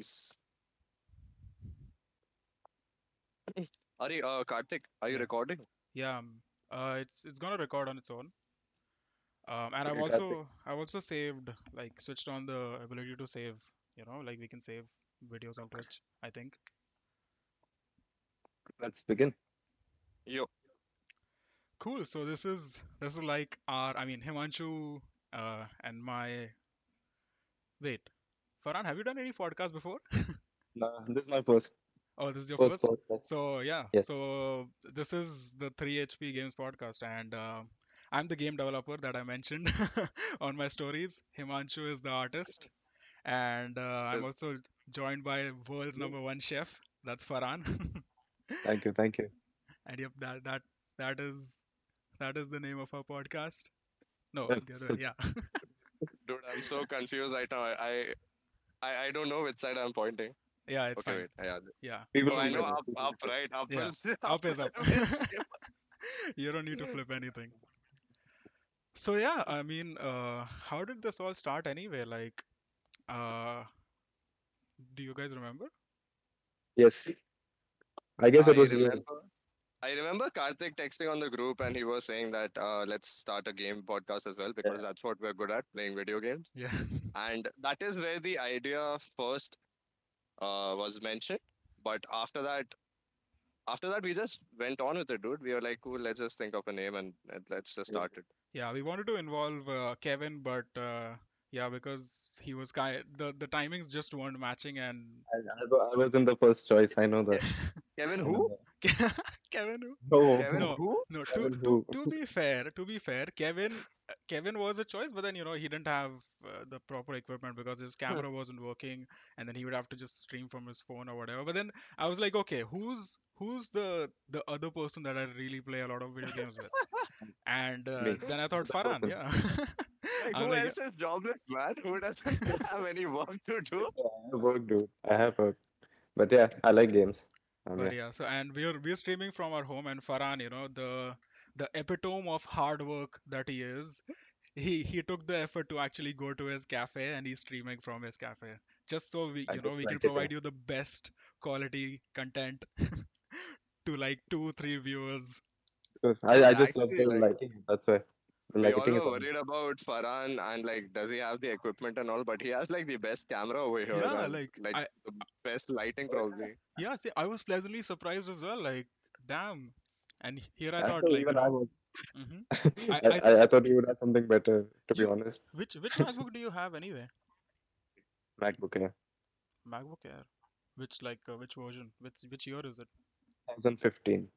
Nice. Arya, Karthik, are you recording? Yeah, it's gonna record on its own. And Okay, Karthik. I've also saved, like, switched on the ability to save. Like we can save videos on Twitch, I think. Let's begin. Yo. Cool. So this is like our, I mean, Himanshu and my. Wait, Farhan, have you done any podcast before? Nah, this is my first. Oh, this is your first? podcast. So yeah, Yes. so this is the 3HP Games Podcast, and I'm the game developer that I mentioned on my stories. Himanshu is the artist, and I'm Yes. also joined by world's number one chef. That's Farhan, Thank you. Thank you. and yep, that is the name of our podcast. No, Yeah. the other way, yeah. Dude, I'm so confused right now. I don't know which side I'm pointing. Yeah, it's Okay, fine. wait. Yeah, People No, I will know get it. up, right? Up yeah. is Up is up. You don't need to flip anything. So yeah, I mean, how did this all start anyway? Like, uh, do you guys remember? Yes. I guess it I was you. remember. I remember Karthik texting on the group, and he was saying that let's start a game podcast as well, because Yeah. that's what we're good at, playing video games. Yeah. And that is where the idea first was mentioned. But after that, we just went on with it, dude. We were like, cool, let's just think of a name and let's just start it. Yeah, we wanted to involve Kevin, but yeah, because he was the timings just weren't matching, and I wasn't the first choice. I know that. Kevin, I know who? that. Kevin, who? No. Kevin, No, who? no. To, Kevin to who? to be fair, Kevin was a choice, but then he didn't have the proper equipment because his camera wasn't working, and then he would have to just stream from his phone or whatever. But then I was like, okay, who's the other person that I really play a lot of video games with? And Me. then I thought That Farhan, person. yeah. Like, I was who like, else is jobless, man? Who doesn't have any work to do? I have work, dude. I have work. But yeah, I like games. But yeah, so and we're streaming from our home, and Farhan, the epitome of hard work that he is, he took the effort to actually go to his cafe, and he's streaming from his cafe just so we I you know just we can like it. provide you the best quality content to like 2-3 viewers. I just love Actually, the like, lighting. That's why. The we all lighting is were worried amazing. about Farhan and like, does he have the equipment and all? But he has like the best camera over here, Yeah, man. like Like I the best lighting probably. yeah, see, I was pleasantly surprised as well. Like, damn. And here I I thought, thought like, even I was. mhm. I I I thought you would have something better, to be you honest. which MacBook do you have anyway? MacBook Air MacBook Air. Which version? Which year is it? 2015.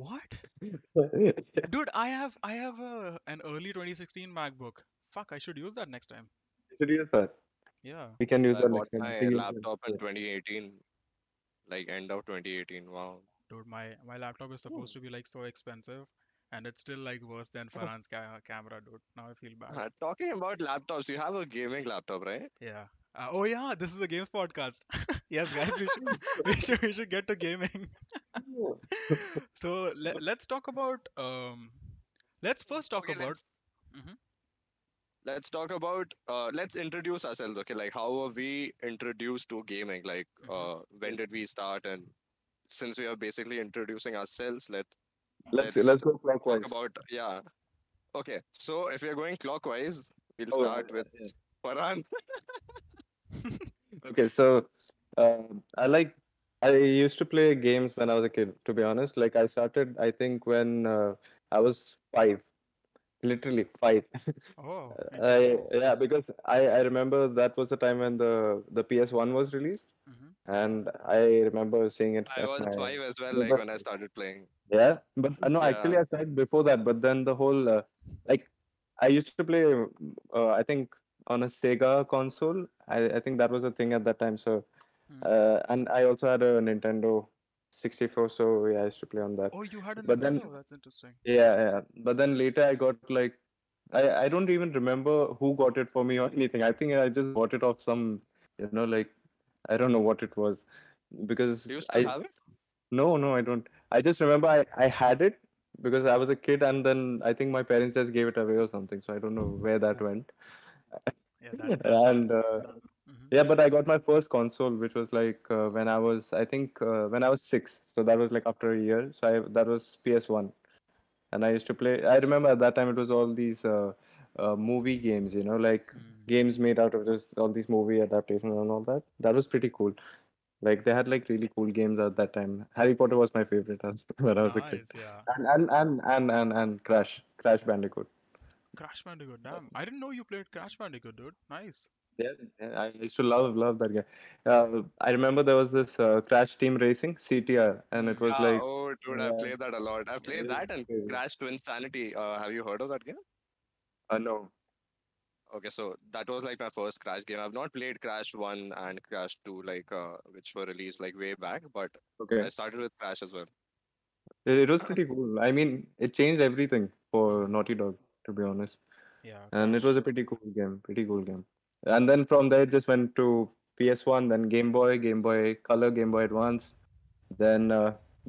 What? Yeah. Dude, I have an early 2016 MacBook. Fuck, I should use that next time. You should use that. Yeah. We can use I that bought next time. We my can use that laptop in next 2018, like end of 2018. Wow. Dude, my laptop is supposed to be like so expensive, and it's still like worse than time. Farhan's camera, dude. Now I feel bad. Talking about laptops, you have a gaming laptop, right? Yeah. Oh yeah, this is a games podcast. Yes, guys, we should get to gaming. Oh. So let's talk about let's first talk Okay, about Mhm. let's talk about let's introduce ourselves. Okay, like how were we introduced to gaming? Like Mhm. When did we start? And since we are basically introducing ourselves, Let's let's let's go talk clockwise. about yeah. Okay, so if we are going clockwise, we'll Oh, start with yeah. Farhan. Okay, so I used to play games when I was a kid, to be honest. Like I started, I think, when I was 5, literally 5. Oh, I interesting. yeah, because I remember that was the time when the PS1 was released, Mhm. and I remember seeing it I at was my 5 as well, like but, when I started playing. yeah, but no, actually Yeah. I started before that, but then the whole like I used to play I think on a Sega console. I think that was a thing at that time, so Hmm. And I also had a Nintendo 64, so yeah, I used to play on that. Oh, you had a But then Nintendo? That's interesting. But then later I got like I don't even remember who got it for me or anything. I think I just bought it off some, like I don't know what it was, Do because you still I have it? no, I don't. I just remember I had it because I was a kid, and then I think my parents just gave it away or something. So I don't know where that Oh, went. yeah, that's And Yeah, but I got my first console, which was like when I was, I think, when I was 6. So that was like after a year. So that was PS1. And I used to play, I remember at that time it was all these movie games, you know, like games made out of just all these movie adaptations and all that. That was pretty cool. Like they had like really cool games at that time. Harry Potter was my favorite when I was a kid. Yeah. And Crash Bandicoot. Crash Bandicoot, damn! I didn't know you played Crash Bandicoot, dude. Nice. Yeah, I used to love that game. I remember there was this Crash Team Racing (CTR), and it was like. Oh, dude! I played that a lot. I played that and Crash to Insanity. Have you heard of that game? No. Okay, so that was like my first Crash game. I've not played Crash 1 and Crash 2, like which were released like way back, but I started with Crash as well. It was pretty cool. I mean, it changed everything for Naughty Dog, to be honest. Yeah. And it was a pretty cool game. And then from there, it just went to PS1, then Game Boy Color, Game Boy Advance, then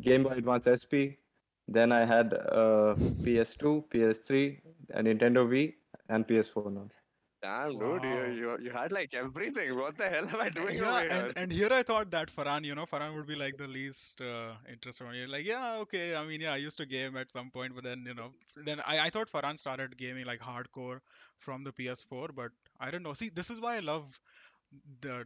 Game Boy Advance SP. Then I had PS2, PS3, a Nintendo Wii, and PS4 now. Damn, dude, you had like everything. What the hell am I doing over here? And here I thought that Farhan, you know, Farhan would be like the least interested one. You're like, yeah, okay. I mean, yeah, I used to game at some point, but then, you know, then I thought Farhan started gaming like hardcore from the PS4, but I don't know. See, this is why I love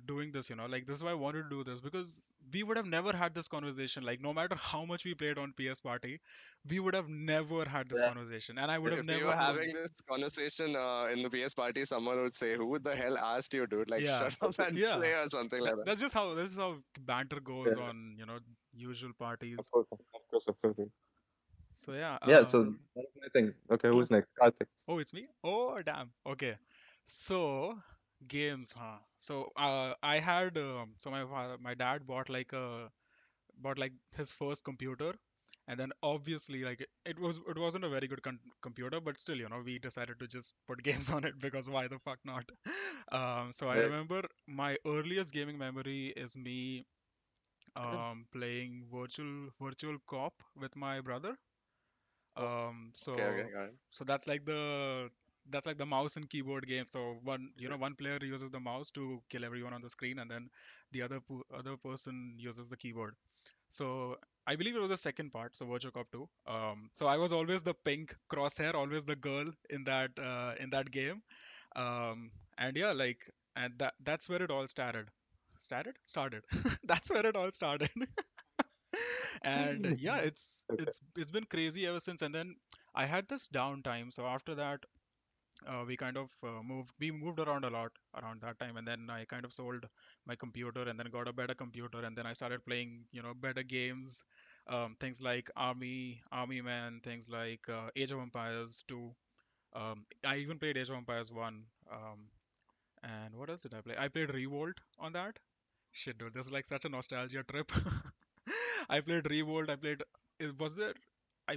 doing this, you know, like this is why I wanted to do this, because we would have never had this conversation. Like no matter how much we played on PS Party, we would have never had this conversation, and I would have never. If we were having this conversation in the PS Party, someone would say, "Who the hell asked you, dude? Like shut up and play or something like that." That's just how this is how banter goes on, you know, usual parties. Of course. So so I think who's next? Karthik. Oh, it's me. Oh, damn. Okay, so. Games, huh? So I had so my dad bought like his first computer, and then obviously like it wasn't a very good computer, but still, you know, we decided to just put games on it because why the fuck not? I remember my earliest gaming memory is me playing virtual cop with my brother. So that's like the mouse and keyboard game. So one player uses the mouse to kill everyone on the screen, and then the other person uses the keyboard. So I believe it was the second part, so Virtua Cop 2. So I was always the pink crosshair, always the girl in that game. And that's where it all started. Started. That's where it all started. And yeah, it's been crazy ever since. And then I had this downtime. So after that. We kind of moved around a lot around that time, and then I kind of sold my computer and then got a better computer, and then I started playing, you know, better games, things like Army Man, things like Age of Empires 2. I even played Age of Empires 1. And what else did I play? I played Revolt on that. Shit, dude, this is like such a nostalgia trip. I played Revolt. I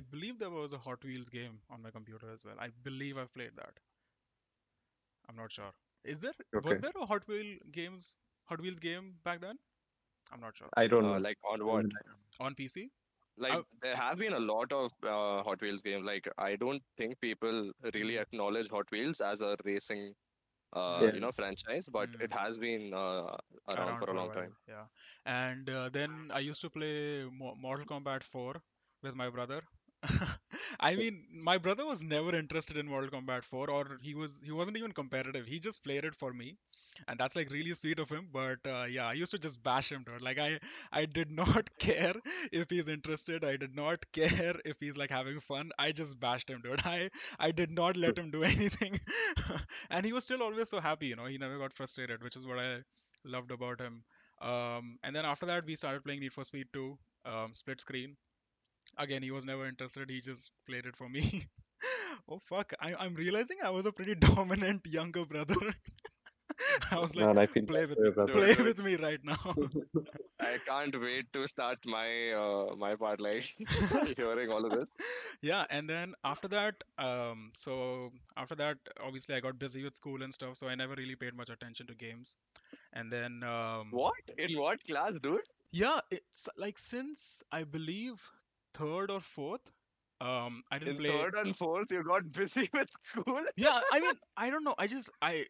believe there was a Hot Wheels game on my computer as well. I believe I've played that. I'm not sure. Was there a Hot Wheels game back then? I'm not sure. I don't know. Like on what? On PC? Like there have been a lot of Hot Wheels games. Like I don't think people really acknowledge Hot Wheels as a racing, franchise, but it has been around for a long time. Yeah. And then I used to play Mortal Kombat 4 with my brother. I mean, my brother was never interested in Mortal Kombat 4, or he wasn't even competitive. He just played it for me, and that's like really sweet of him. But I used to just bash him, dude. Like I did not care if he's interested. I did not care if he's like having fun. I just bashed him, dude. I did not let him do anything. And he was still always so happy, you know. He never got frustrated, which is what I loved about him. And then after that, we started playing Need for Speed 2, split screen. Again, he was never interested. He just played it for me. Oh, fuck. I'm realizing I was a pretty dominant younger brother. I was like, play with me right now. I can't wait to start my my part, like, hearing all of this. Yeah, and then after that, obviously I got busy with school and stuff, so I never really paid much attention to games. And then... What? In what class, dude? Yeah, it's like since, I believe... third or fourth I didn't play. In third and fourth, you got busy with school. Yeah, I mean, I don't know. I just, I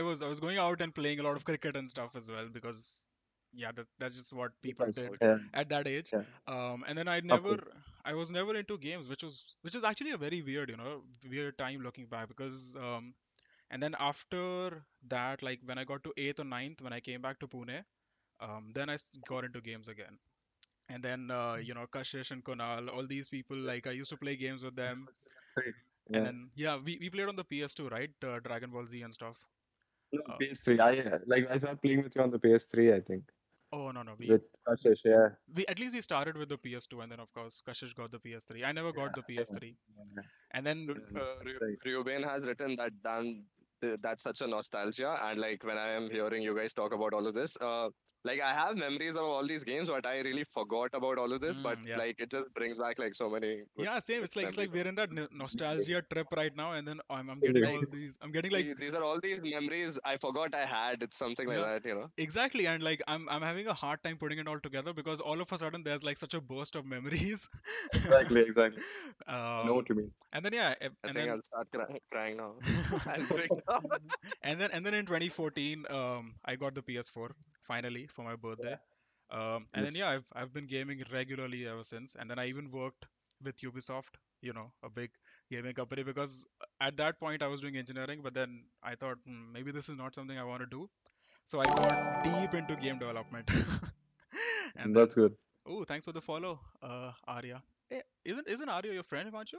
was going out and playing a lot of cricket and stuff as well because, yeah, that's just what people did at that age. Yeah. And then I was never into games, which is actually a very weird time looking back because, and then after that, like when I got to 8th or 9th, when I came back to Pune, then I got into games again. And then, Kashish and Kunal, all these people, like, I used to play games with them. Yeah. And then, yeah, we played on the PS2, right? Dragon Ball Z and stuff. No, PS3. I started playing with you on the PS3, I think. Oh, no. With Kashish, yeah. At least we started with the PS2, and then, of course, Kashish got the PS3. I never got the PS3. Yeah. And then... Ruben has written that that's such a nostalgia. And, like, when I am hearing you guys talk about all of this... Like, I have memories of all these games, but I really forgot about all of this. Like, it just brings back, like, so many... Yeah, same. It's like we're in that nostalgia trip right now, and then I'm getting all these... I'm getting, like... These are all these memories I forgot I had. It's something like that, Exactly. And, like, I'm having a hard time putting it all together because all of a sudden there's, like, such a burst of memories. Exactly. Know what you mean. And then, yeah... I think I'll start crying now. I'll break down. And then in 2014, I got the PS4, finally. For my birthday, and then I've been gaming regularly ever since. And then I even worked with Ubisoft, a big gaming company, because at that point I was doing engineering, but then I thought maybe this is not something I want to do, so I got deep into game development. And that's good. Oh, thanks for the follow, Arya. Hey, isn't Arya your friend, Himanshu?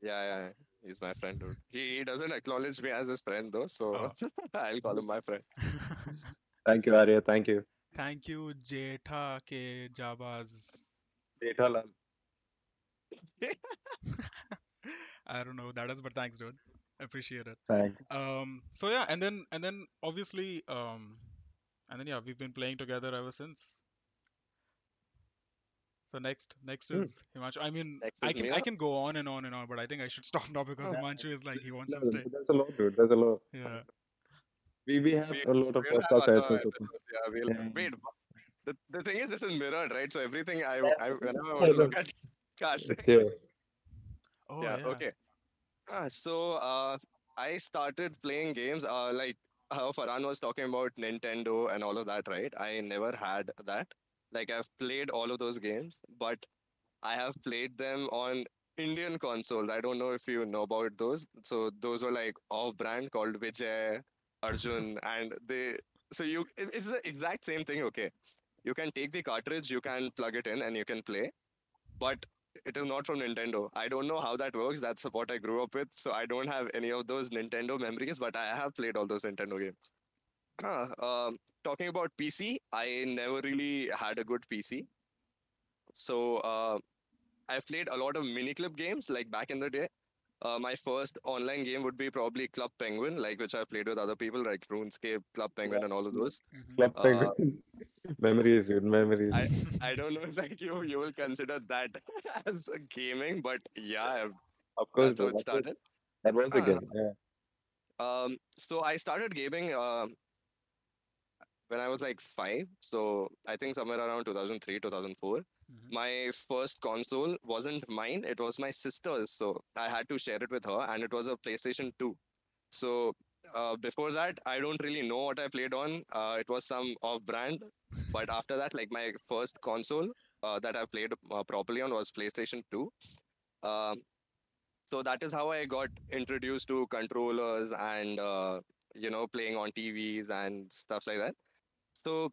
Yeah. He's my friend, dude. He doesn't acknowledge me as his friend though, so I'll call him my friend. Thank you, Arya. Thank you. Thank you, Jetha ke Jabaz. Jetha lal. I don't know who that is, but thanks, dude. I appreciate it. Thanks. So yeah, and then obviously, we've been playing together ever since. So next is Himanshu. I mean, I can go on and on, but I think I should stop now because Himanshu is like he wants to stay. There's a lot, dude. There's a lot. Yeah. We have a lot of podcasts. Wait, the thing is, this is mirrored, right? So everything whenever I want to look at Karthik. Okay. So I started playing games like how Farhan was talking about Nintendo and all of that, right? I never had that. Like I've played all of those games, but I have played them on Indian consoles. I don't know if you know about those. So those were like off-brand called Vijay, Arjun, and it's the exact same thing. Okay, you can take the cartridge, you can plug it in, and you can play, but it is not from Nintendo. I don't know how that works. That's what I grew up with, so I don't have any of those Nintendo memories, but I have played all those Nintendo games. Talking about PC, I never really had a good PC, so I've played a lot of miniclip games like back in the day. My first online game would be probably Club Penguin, like which I played with other people, like RuneScape, Club Penguin, and all of those. Club Penguin. Memories, dude, memories. I don't know if like, you will consider that as a gaming, but yeah, of course, that's how it started. That was a game, yeah. So I started gaming when I was like 5, so I think somewhere around 2003, 2004. My first console wasn't mine, it was my sister's, so I had to share it with her, and it was a PlayStation 2. So before that, I don't really know what I played on. It was some off-brand, but after that, like my first console that I played properly on was PlayStation 2. So that is how I got introduced to controllers and, playing on TVs and stuff like that. So...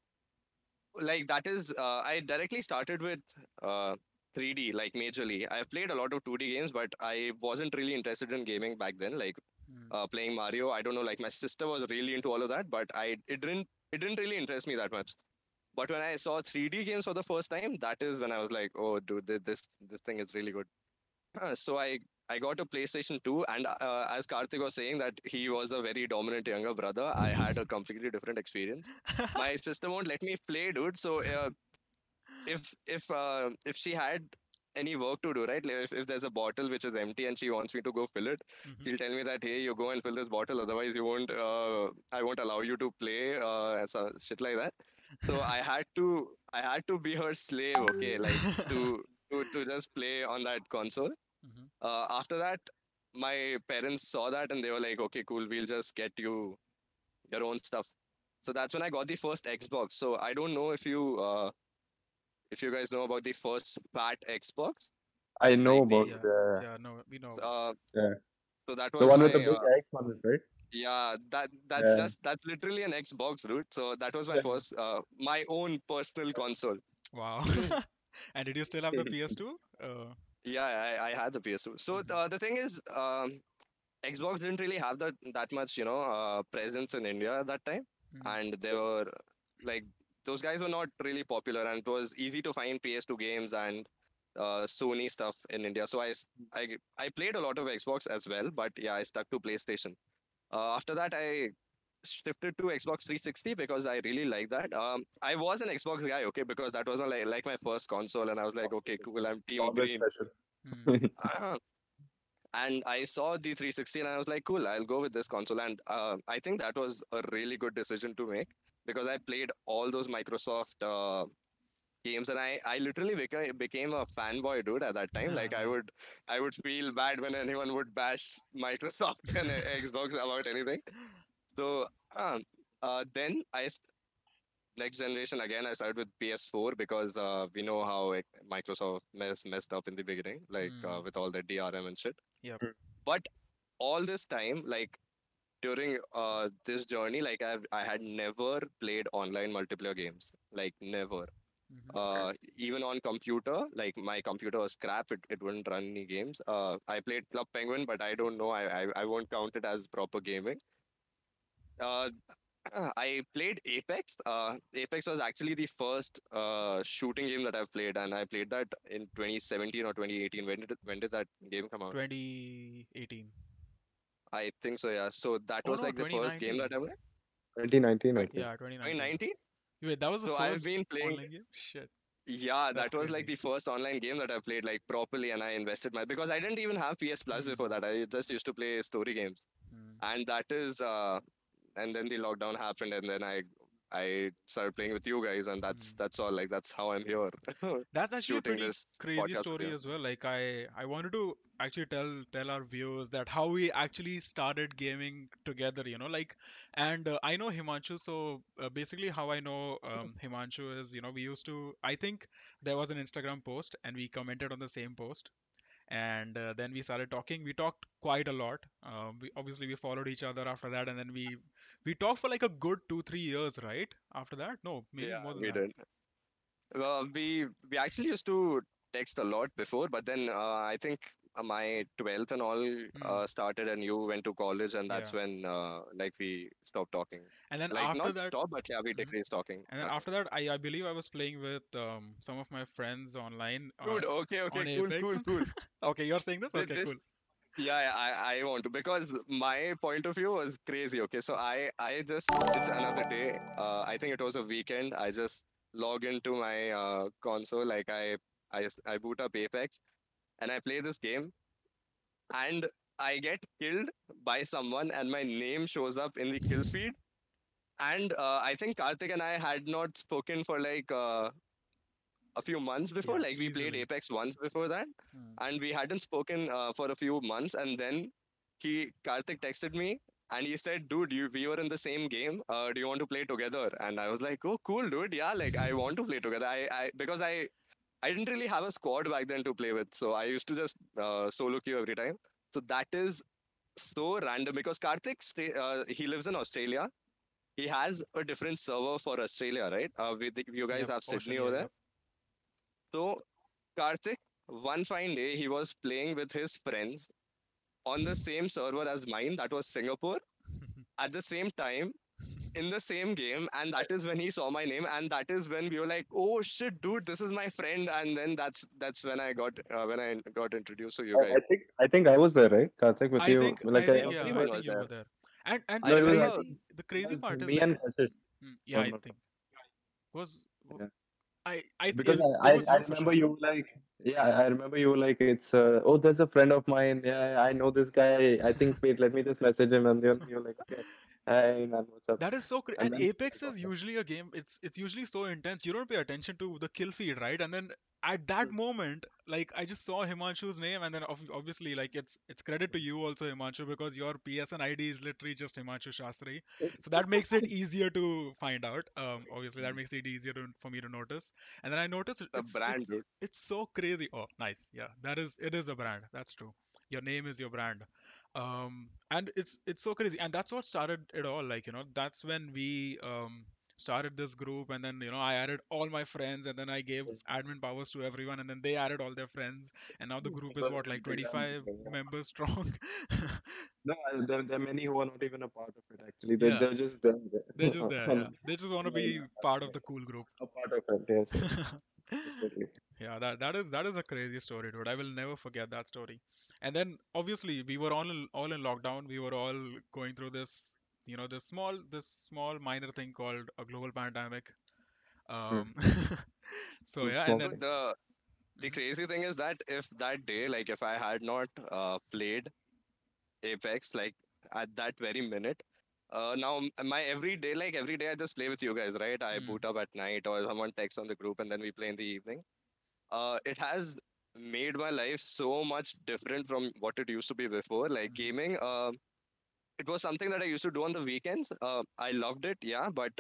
Like that is, I directly started with 3D, like majorly. I played a lot of 2D games, but I wasn't really interested in gaming back then. Like playing Mario, I don't know. Like my sister was really into all of that, but it didn't really interest me that much. But when I saw 3D games for the first time, that is when I was like, oh, dude, this thing is really good. So I got a PlayStation 2, and as Karthik was saying that he was a very dominant younger brother, I had a completely different experience. My sister won't let me play, dude. So if she had any work to do, right? Like if there's a bottle which is empty and she wants me to go fill it, she'll tell me that, hey, you go and fill this bottle, otherwise I won't allow you to play, shit like that. So I had to be her slave, okay, like to just play on that console. After that, my parents saw that and they were like, okay, cool, we'll just get you your own stuff. So that's when I got the first Xbox. So I don't know if you guys know about the first fat Xbox. I know about it. Yeah, no, we know. So that was the one with the big X on it, right? Yeah, that's literally an Xbox, dude. So that was my first, my own personal console. Wow. And did you still have the PS2? Yeah, I had the PS2. So the thing is, Xbox didn't really have that much, presence in India at that time. And they were like, those guys were not really popular, and it was easy to find PS2 games and Sony stuff in India. So I played a lot of Xbox as well, but yeah, I stuck to PlayStation. After that, I shifted to Xbox 360 because I really like that. I was an Xbox guy, okay, because that was like my first console, and I was like, okay, cool, I'm Team Green. And I saw the 360 and I was like, cool, I'll go with this console. And I think that was a really good decision to make because I played all those Microsoft games, and I literally became a fanboy, dude, at that time. Like I would feel bad when anyone would bash Microsoft and Xbox about anything. So then next generation again, I started with PS4 because we know how Microsoft messed up in the beginning, like with all the DRM and shit. Yeah. But all this time, like during this journey, like I had never played online multiplayer games, like never. Even on computer, like my computer was crap, it wouldn't run any games. I played Club Penguin, but I don't know, I won't count it as proper gaming. I played Apex. Apex was actually the first shooting game that I've played, and I played that in 2017 or 2018. When did that game come out? 2018. I think so, yeah. So that was like the first game that I played. 2019, I think. Yeah, 2019. Wait, that was the first online game? Shit. Yeah, that was like the first online game that I played like properly, and I invested because I didn't even have PS Plus before that. I just used to play story games, and that is. And then the lockdown happened, and then I started playing with you guys, and that's all. Like that's how I'm here. That's actually a pretty crazy story as well. Like I wanted to actually tell our viewers that how we actually started gaming together. You know, like, and I know Himanshu. So basically, how I know Himanshu is, we used to. I think there was an Instagram post, and we commented on the same post. And then we started talking. We talked quite a lot. We followed each other after that, and then we talked for like a good 2-3 years, right? After that, no, maybe more than that. Did. We actually used to text a lot before, but then I think my 12th and all started, and you went to college, and that's when we stopped talking. And then like, we decreased talking. And then after that, I believe I was playing with some of my friends online. Dude, okay, cool. Okay, you're saying this? Okay, cool. Yeah, I want to, because my point of view was crazy. Okay, so it's another day. I think it was a weekend. I just log into my console, like I boot up Apex. And I play this game, and I get killed by someone, and my name shows up in the kill feed. And I think Karthik and I had not spoken for like a few months before. Yeah, like we played Apex once before that, and we hadn't spoken for a few months. And then Karthik texted me, and he said, "Dude, we were in the same game. Do you want to play together?" And I was like, "Oh, cool, dude. Yeah, like I want to play together. I didn't really have a squad back then to play with, so I used to just solo queue every time. So that is so random because Karthik, he lives in Australia. He has a different server for Australia, right? You guys have Sydney over there. So Karthik, one fine day, he was playing with his friends on the same server as mine, that was Singapore, at the same time. In the same game, and that is when he saw my name, and that is when we were like, "Oh shit, dude, this is my friend!" And then that's when I got introduced to you guys. I think I was there, right, Karthik, with you? I think you were there. And the crazy part is me and Kashish. Yeah, I think was I because I remember you like it's oh, there's a friend of mine, yeah, I know this guy, I think wait, let me just message him, and then you're like, okay. Hey man, what's up? That is so crazy. And And then Apex is usually a game. It's usually so intense. You don't pay attention to the kill feed, right? And then at that moment, like I just saw Himanshu's name, and then obviously, like it's credit to you also, Himanshu, because your PSN ID is literally just Himanshu Shastri. So that makes it easier to find out. Obviously, that makes it easier for me to notice. And then I noticed The brand, dude. it's so crazy. Oh, nice. Yeah, it is a brand. That's true. Your name is your brand. And it's so crazy, and that's what started it all. Like, that's when we started this group, and then I added all my friends, and then I gave admin powers to everyone, and then they added all their friends, and now the group is But what, like they don't 25 care, yeah. members strong. No, there are many who are not even a part of it actually. They're, Yeah, they're just there. they're just there. Yeah, they just want to be part of the cool group. A part of it, yes. Definitely. Yeah, that is a crazy story, dude. I will never forget that story. And then obviously we were all in lockdown. We were all going through this, this small minor thing called a global pandemic. Um, so yeah, and Small. then. But the Mhm. crazy thing is that if that day, like if I had not played Apex, like at that very minute, now my every day I just play with you guys, right? I Mm. boot up at night, or someone texts on the group, and then we play in the evening. It has made my life so much different from what it used to be before. Like Mm. gaming, it was something that I used to do on the weekends. I loved it, yeah, but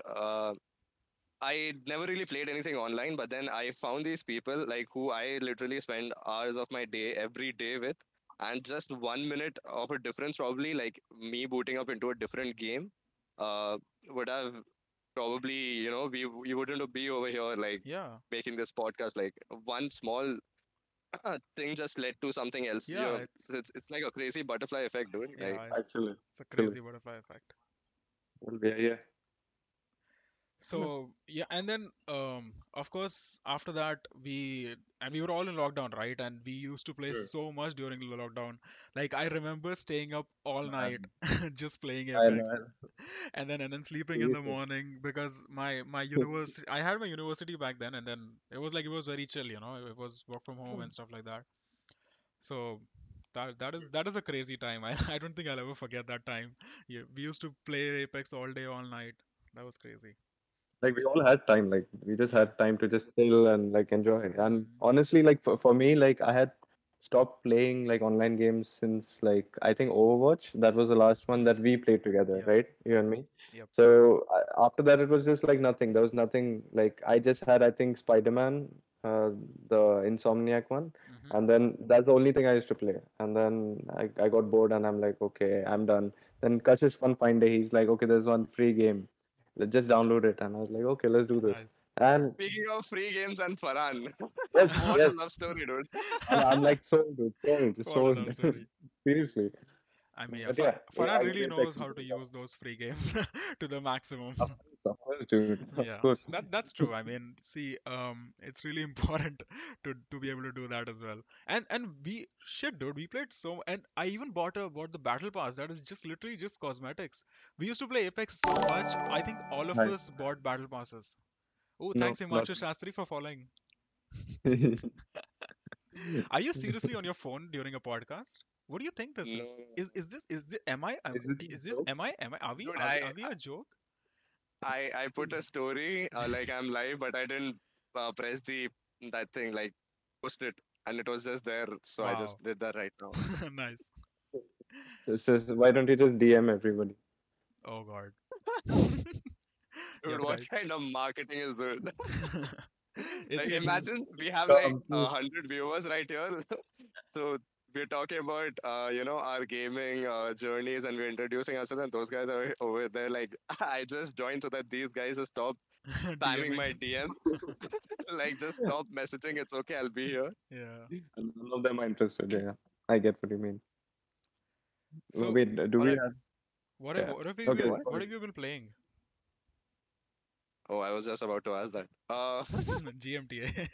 I never really played anything online. But then I found these people, like who I literally spend hours of my day every day with, and just 1 minute of a difference, probably like me booting up into a different game, uh, would have probably you wouldn't be over here like Yeah. making this podcast. Like one small thing just led to something else. You Yeah, know, it's it's like a crazy butterfly effect, dude. Like yeah, it's Actually, it's a actually, crazy butterfly effect. well, yeah. Yeah. So yeah, and then of course after that we were all in lockdown, right? And we used to play Sure. so much during the lockdown. Like I remember staying up all night Man, just playing I Apex, know. and then sleeping in the morning because my university I had my university back then, and then it was very chill, it was work from home and stuff like that. So that is a crazy time. I don't think I'll ever forget that time. Yeah, we used to play Apex all day, all night. That was crazy. Like we all had time, like we just had time to just chill and like enjoy it. And Mm. honestly, like for me, like I had stopped playing like online games since like I think Overwatch. That was the last one that we played together, Yep. right? You and me. Yep. So after that, it was just like nothing. There was nothing. Like I just had, I think, Spider-Man, uh, the Insomniac one, hmm and then that's the only thing I used to play. And then I got bored, and I'm like, okay, I'm done. Then Kashish one fine day, he's like, okay, there's one free game. Let's just download it. And I was like, okay, let's do this. Nice. And Speaking of free games and Farhan, yes, what a yes. love story, dude. And I'm like, sold, dude, sold, What a sold. love story. Seriously. I mean, yeah, But yeah, Farhan I really knows Apex how to use those free games to the maximum. Of course, dude, of Yeah, course. that's true. I mean, see, it's really important to be able to do that as well. And we shit, dude, we played so, and I even bought the battle pass. That is just literally just cosmetics. We used to play Apex so much. I think all of Nice. us bought battle passes. Oh, No, thanks not. Himanshu Shastri for following. Are you seriously on your phone during a podcast? What do you think this No, is? Is this is the am I am, is this a is this joke? Am I are we dude, are we, I are we a joke? I put a story like I'm live, but I didn't press the that thing like post it, and it was just there. So I just Wow. did that right now. Nice. This is why don't you just DM everybody? Oh God. Dude, Yep, what guys. kind of marketing is this? Like It's imagine we have like I'm a confused. 100 viewers right here. So we're talking about our gaming journeys, and we're introducing ourselves, and those guys are over there like I just joined so that these guys just stop spamming DMing. my DM. Like just stop messaging. It's okay, I'll be here. Yeah. And none of them are interested. Yeah, I get what you mean. So Wait, do all we right, have? Yeah. What have you Okay, been what sorry. have you been playing? Oh, I was just about to ask that. GMTA. Okay,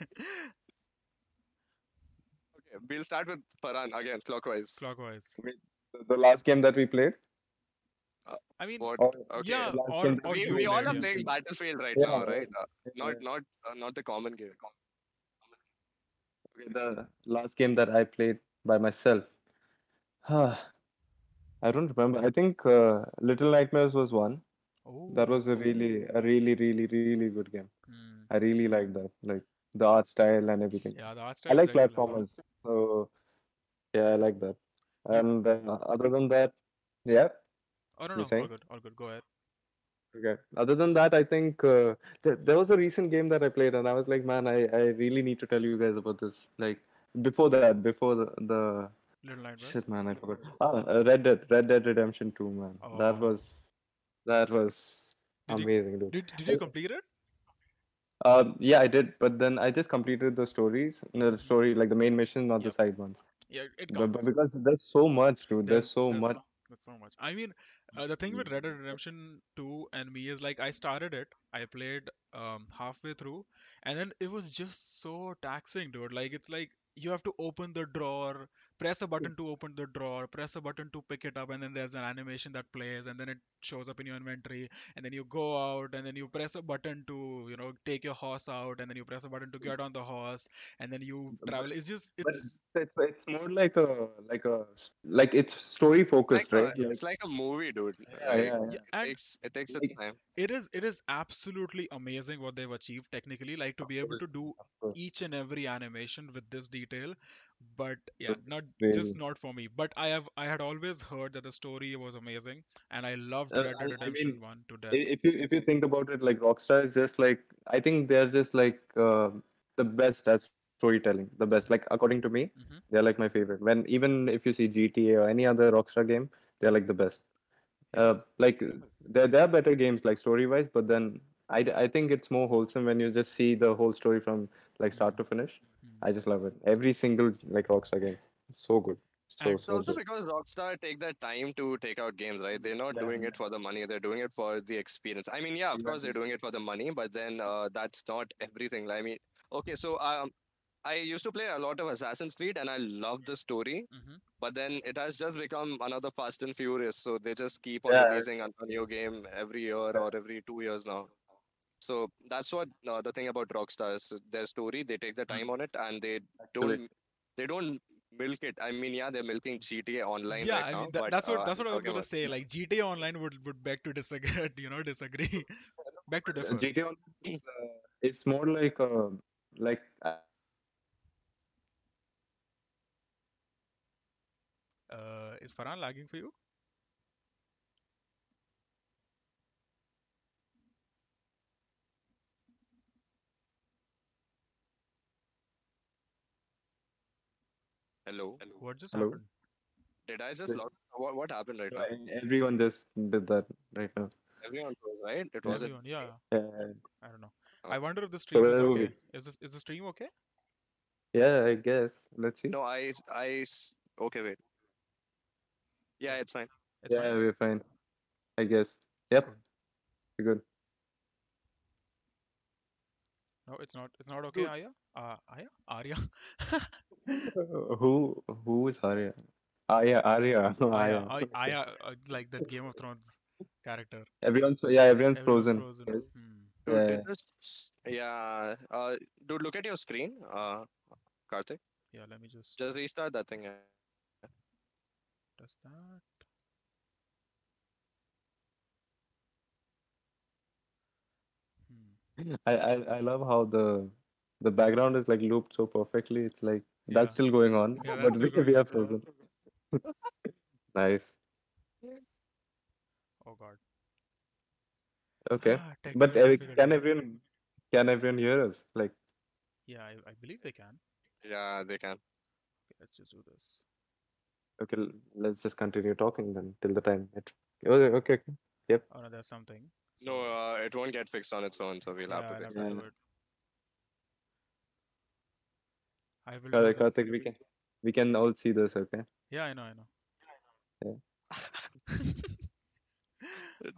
we'll start with Farhan again, clockwise. Clockwise. Wait, the last game that we played? Uh, I mean, What? Or Okay. yeah, Last or game that or we you we all played, are yeah. playing Battlefield right Yeah, now, right? Not yeah. not not the common game. Okay, the last game that I played by myself. I don't remember. I think Little Nightmares was one. Oh. That was a really good game. Mm. I really liked that, like the art style and everything. Yeah, the art style. I like platformers, so yeah, I like that. And other than that, yeah. Oh no, all good, all good. Go ahead. Okay. Other than that, I think there was a recent game that I played, and I was like, man, I really need to tell you guys about this. Like before the Little Nightmares. Shit, man, I forgot. Red Dead Redemption 2, man. Oh. That was amazing, dude. Did you complete it? Yeah, I did. But then I just completed the story, like the main mission, not the side ones. Yeah, it comes. But because there's so much, dude. There's so much. There's so much. I mean, the thing with Red Dead Redemption 2 and me is like, I started it. I played halfway through. And then it was just so taxing, dude. Like, it's like, you have to open the drawer, press a button to open the drawer, press a button to pick it up, and then there's an animation that plays, and then it shows up in your inventory, and then you go out, and then you press a button to, you know, take your horse out, and then you press a button to get on the horse, and then you travel. It's just it's more like it's story focused, right? It's like a movie, dude. Yeah. It takes its time. It is absolutely amazing what they've achieved technically, like to be able to do each and every animation with this detail. But yeah, not for me. But I had always heard that the story was amazing, and I loved Red Dead Redemption 1 to death. If you think about it, like Rockstar is just like, I think they're just like the best at storytelling, the best. Like according to me, they're like my favorite. When even if you see GTA or any other Rockstar game, they're like the best. Like there are better games like story wise, but then I think it's more wholesome when you just see the whole story from like start to finish. I just love it. Every single like Rockstar game, it's so good. So also good. Because Rockstar take their time to take out games, right? They're not doing it for the money. They're doing it for the experience. I mean, yeah, of course they're doing it for the money, but then that's not everything. I mean, okay, so I used to play a lot of Assassin's Creed, and I loved the story, but then it has just become another Fast and Furious. So they just keep on releasing a new game every year or every 2 years now. So that's what the thing about Rockstar is. Their story, they take the time on it, and they don't milk it. I mean, yeah, they're milking GTA Online right now. I mean, that's what I was going to say. Like GTA Online would beg to disagree, disagree. Beg to differ. GTA Online, it's more like. Is Farhan lagging for you? Hello. What just happened? Did I just log? What happened right now? Everyone just did that right now. Everyone was right. It was everyone. I don't know. I wonder if the stream is okay. Is the stream okay? Yeah, I guess. Let's see. No, okay, wait. Yeah, it's fine. We're fine. I guess. Yep. We're good. No, it's not okay, Arya. Arya. Who is Arya? Arya, like that Game of Thrones character. Everyone's frozen. Yes. Dude, dude, look at your screen, Karthik. Yeah, let me just restart that thing. Does that? I love how the background is like looped so perfectly. It's like that's still going on, but we have frozen. Nice. Oh God. Okay, but can everyone hear us? Like, yeah, I believe they can. Yeah, they can. Okay, let's just do this. Okay, let's just continue talking then till the time it. Okay. Yep. Oh no, there's something. No, it won't get fixed on its own, so we'll have to fix it. I will. Karthik, we can all see this, okay? Yeah, I know. Yeah.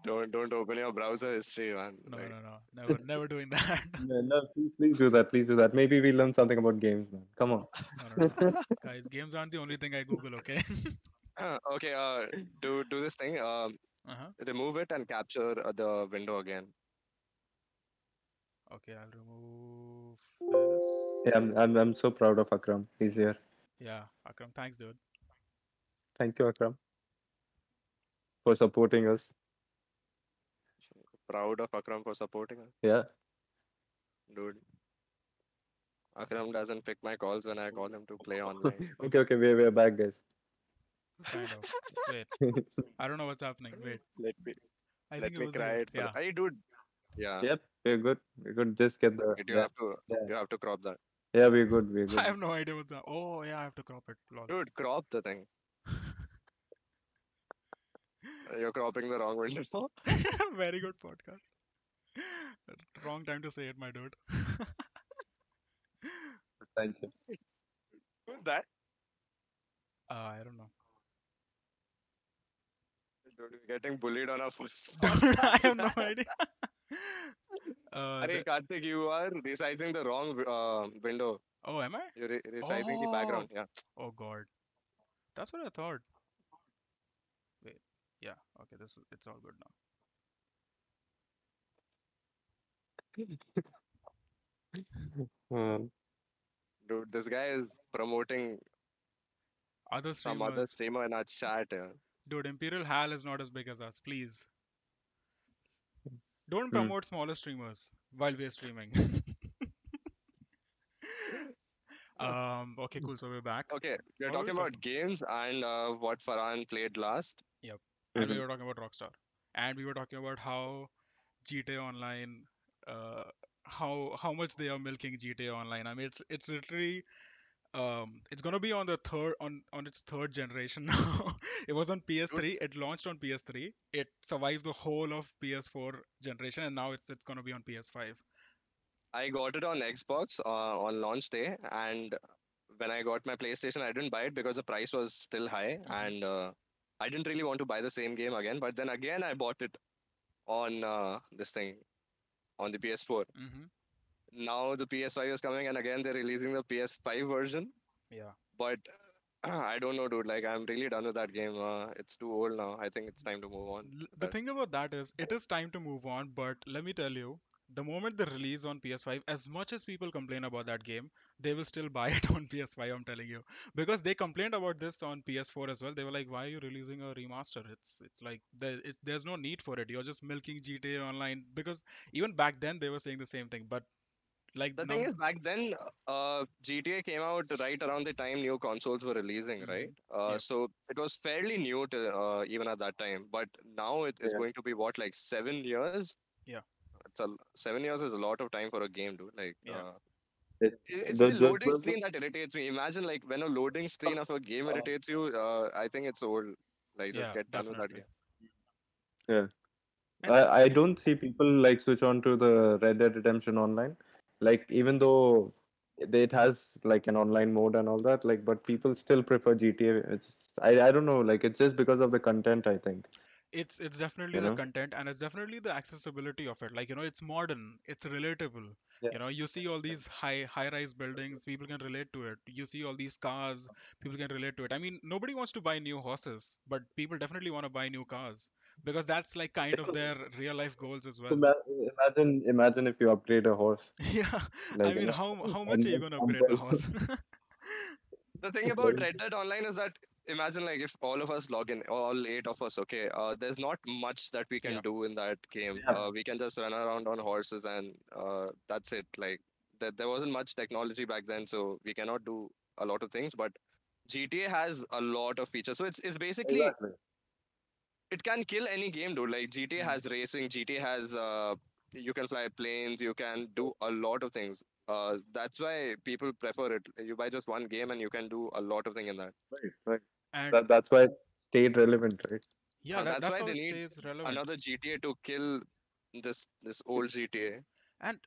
Don't open your browser history, man. No, never doing that. No, please do that. Maybe we learn something about games, man. Come on. No. Guys, games aren't the only thing I Google, okay? Okay, do this thing. Remove it and capture the window again. Okay, I'll remove this. Yeah, I'm so proud of Akram. He's here. Yeah, Akram. Thanks, dude. Thank you, Akram. for supporting us. Proud of Akram for supporting us. Yeah. Dude. Akram doesn't pick my calls when I call him to play online. Okay, we're back, guys. Wait. I don't know what's happening. Wait. Let me cry it. Yeah. Hey, dude. Yeah. Yep, we're good. We're good. Just get the... You have to crop that. Yeah, we're good. I have no idea what's up. Oh, yeah, I have to crop it. Lol. Dude, crop the thing. You're cropping the wrong window. Very good podcast. Wrong time to say it, my dude. Thank you. Who's that? I don't know. Dude, we're getting bullied on our first. I have no idea. Karthik, you are resizing the wrong window. Oh, am I? You're resizing the background. Yeah. Oh God, that's what I thought. Wait, yeah, okay, it's all good now. Dude, this guy is promoting some other streamer in our chat. Yeah. Dude, Imperial Hal is not as big as us, please. Don't promote smaller streamers while we are streaming. Okay, cool. So we're back. Okay, we're talking about games and what Farhan played last. Yep. And we were talking about Rockstar. And we were talking about how GTA Online, how much they are milking GTA Online. I mean, it's literally, it's gonna be on the its third generation now. It was on PS3. It launched on PS3. It survived the whole of PS4 generation, and now it's gonna be on PS5. I got it on Xbox on launch day, and when I got my PlayStation, I didn't buy it because the price was still high, and I didn't really want to buy the same game again. But then again, I bought it on on the PS4. Mm-hmm. Now the PS5 is coming, and again they're releasing the PS5 version. Yeah. But I don't know, dude. Like, I'm really done with that game. It's too old now. I think it's time to move on. The thing about that is, it is time to move on. But let me tell you, the moment they release on PS5, as much as people complain about that game, they will still buy it on PS5. I'm telling you, because they complained about this on PS4 as well. They were like, "Why are you releasing a remaster? It's like there's no need for it. You're just milking GTA Online." Because even back then they were saying the same thing, but. Like the thing is, back then, GTA came out right around the time new consoles were releasing, right? So it was fairly new to, even at that time. But now it is going to be, what, like 7 years? Yeah. 7 years is a lot of time for a game, dude. Like, it's the loading screen that irritates me. Imagine, like, when a loading screen of a game irritates you, I think it's old. Like, just get done with that game. Yeah. I don't see people, like, switch on to the Red Dead Redemption Online. Like, even though it has like an online mode and all that, like, but people still prefer GTA. I don't know, like, it's just because of the content, I think. It's definitely the content, and it's definitely the accessibility of it. Like, you know, it's modern, it's relatable. Yeah. You know, you see all these high-rise buildings, people can relate to it. You see all these cars, people can relate to it. I mean, nobody wants to buy new horses, but people definitely want to buy new cars. Because that's like kind of their real life goals as well. Imagine if you upgrade a horse. Yeah, like, I mean, how much are you gonna upgrade a horse? The thing about Red Dead Online is that, imagine, like, if all of us log in, all 8 of us, okay, there's not much that we can do in that game. Yeah. We can just run around on horses and that's it. Like, there wasn't much technology back then, so we cannot do a lot of things. But GTA has a lot of features, so it's basically. Exactly. It can kill any game, dude. Like, GTA has racing, GTA has, you can fly planes, you can do a lot of things. That's why people prefer it. You buy just one game and you can do a lot of things in that. Right. And that's why it stayed relevant, right? Yeah, that's why they need another GTA to kill this old GTA. And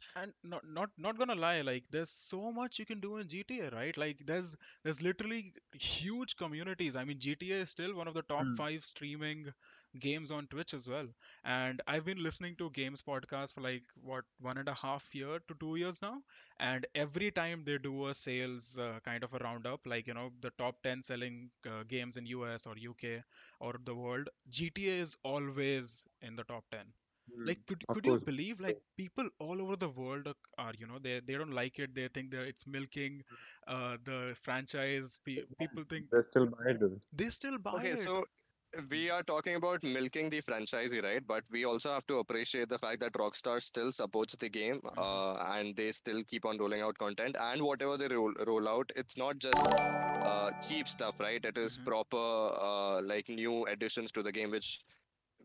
not gonna lie, like, there's so much you can do in GTA, right? Like, there's literally huge communities. I mean, GTA is still one of the top 5 streaming games on Twitch as well. And I've been listening to Games Podcast for, like, what, 1.5 years to 2 years now. And every time they do a sales kind of a roundup, like, you know, the top 10 selling games in US or UK or the world, GTA is always in the top 10. Like, could you believe, like, people all over the world are, you know, they don't like it. They think that it's milking the franchise. People think they still buy it. we are talking about milking the franchise, right? But we also have to appreciate the fact that Rockstar still supports the game and they still keep on rolling out content. And whatever they roll out, it's not just cheap stuff, right? It is proper, like, new additions to the game, which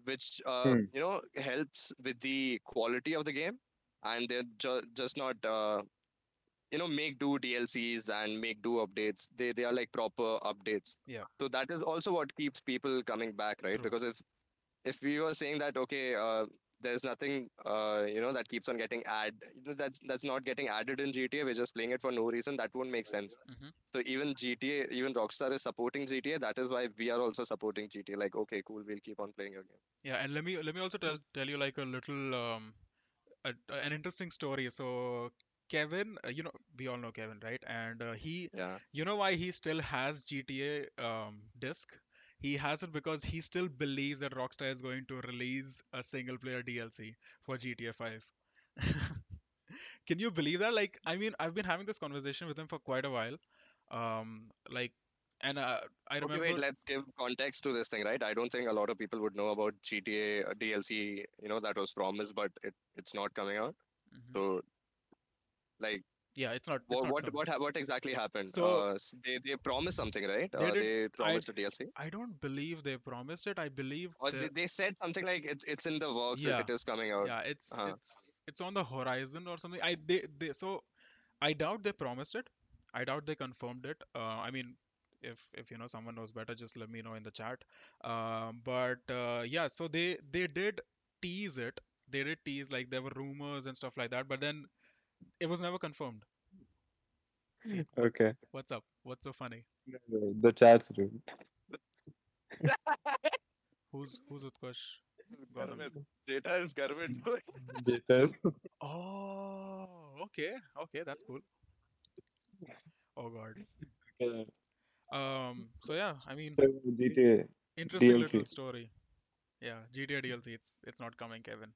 you know, helps with the quality of the game. And they're just not, you know, make do DLCs and make do updates. They are like proper updates. Yeah. So that is also what keeps people coming back, right? True. Because if we were saying that, okay, there's nothing, you know, that keeps on getting that's not getting added in GTA, we're just playing it for no reason, that won't make sense. Mm-hmm. So even Rockstar is supporting GTA. That is why we are also supporting GTA. Like, okay, cool, we'll keep on playing your game. Yeah, and let me also tell you like a little... an interesting story. So Kevin, you know, we all know Kevin, right? And you know why he still has GTA disc? He has it because he still believes that Rockstar is going to release a single player DLC for GTA 5. Can you believe that? Like, I mean, I've been having this conversation with him for quite a while. I remember... Okay, wait, let's give context to this thing, right? I don't think a lot of people would know about GTA DLC, you know, that was promised, but it's not coming out. Mm-hmm. So, like... Yeah, it's not... What exactly happened? So, they promised something, right? They promised a DLC? I don't believe they promised it. I believe... Or they said something like, it's in the works, yeah. It is coming out. Yeah, it's on the horizon or something. So, I doubt they promised it. I doubt they confirmed it. I mean... If you know someone knows better, just let me know in the chat. So they did tease it. They did tease, like, there were rumors and stuff like that, but then it was never confirmed. Okay. What's up? What's so funny? The chat's room. Who's Utkarsh? Data is Garvin. Data. Oh, okay. Okay, that's cool. Oh God. Okay. So yeah, I mean, GTA interesting DLC. Little story. Yeah, GTA DLC. It's not coming, Kevin.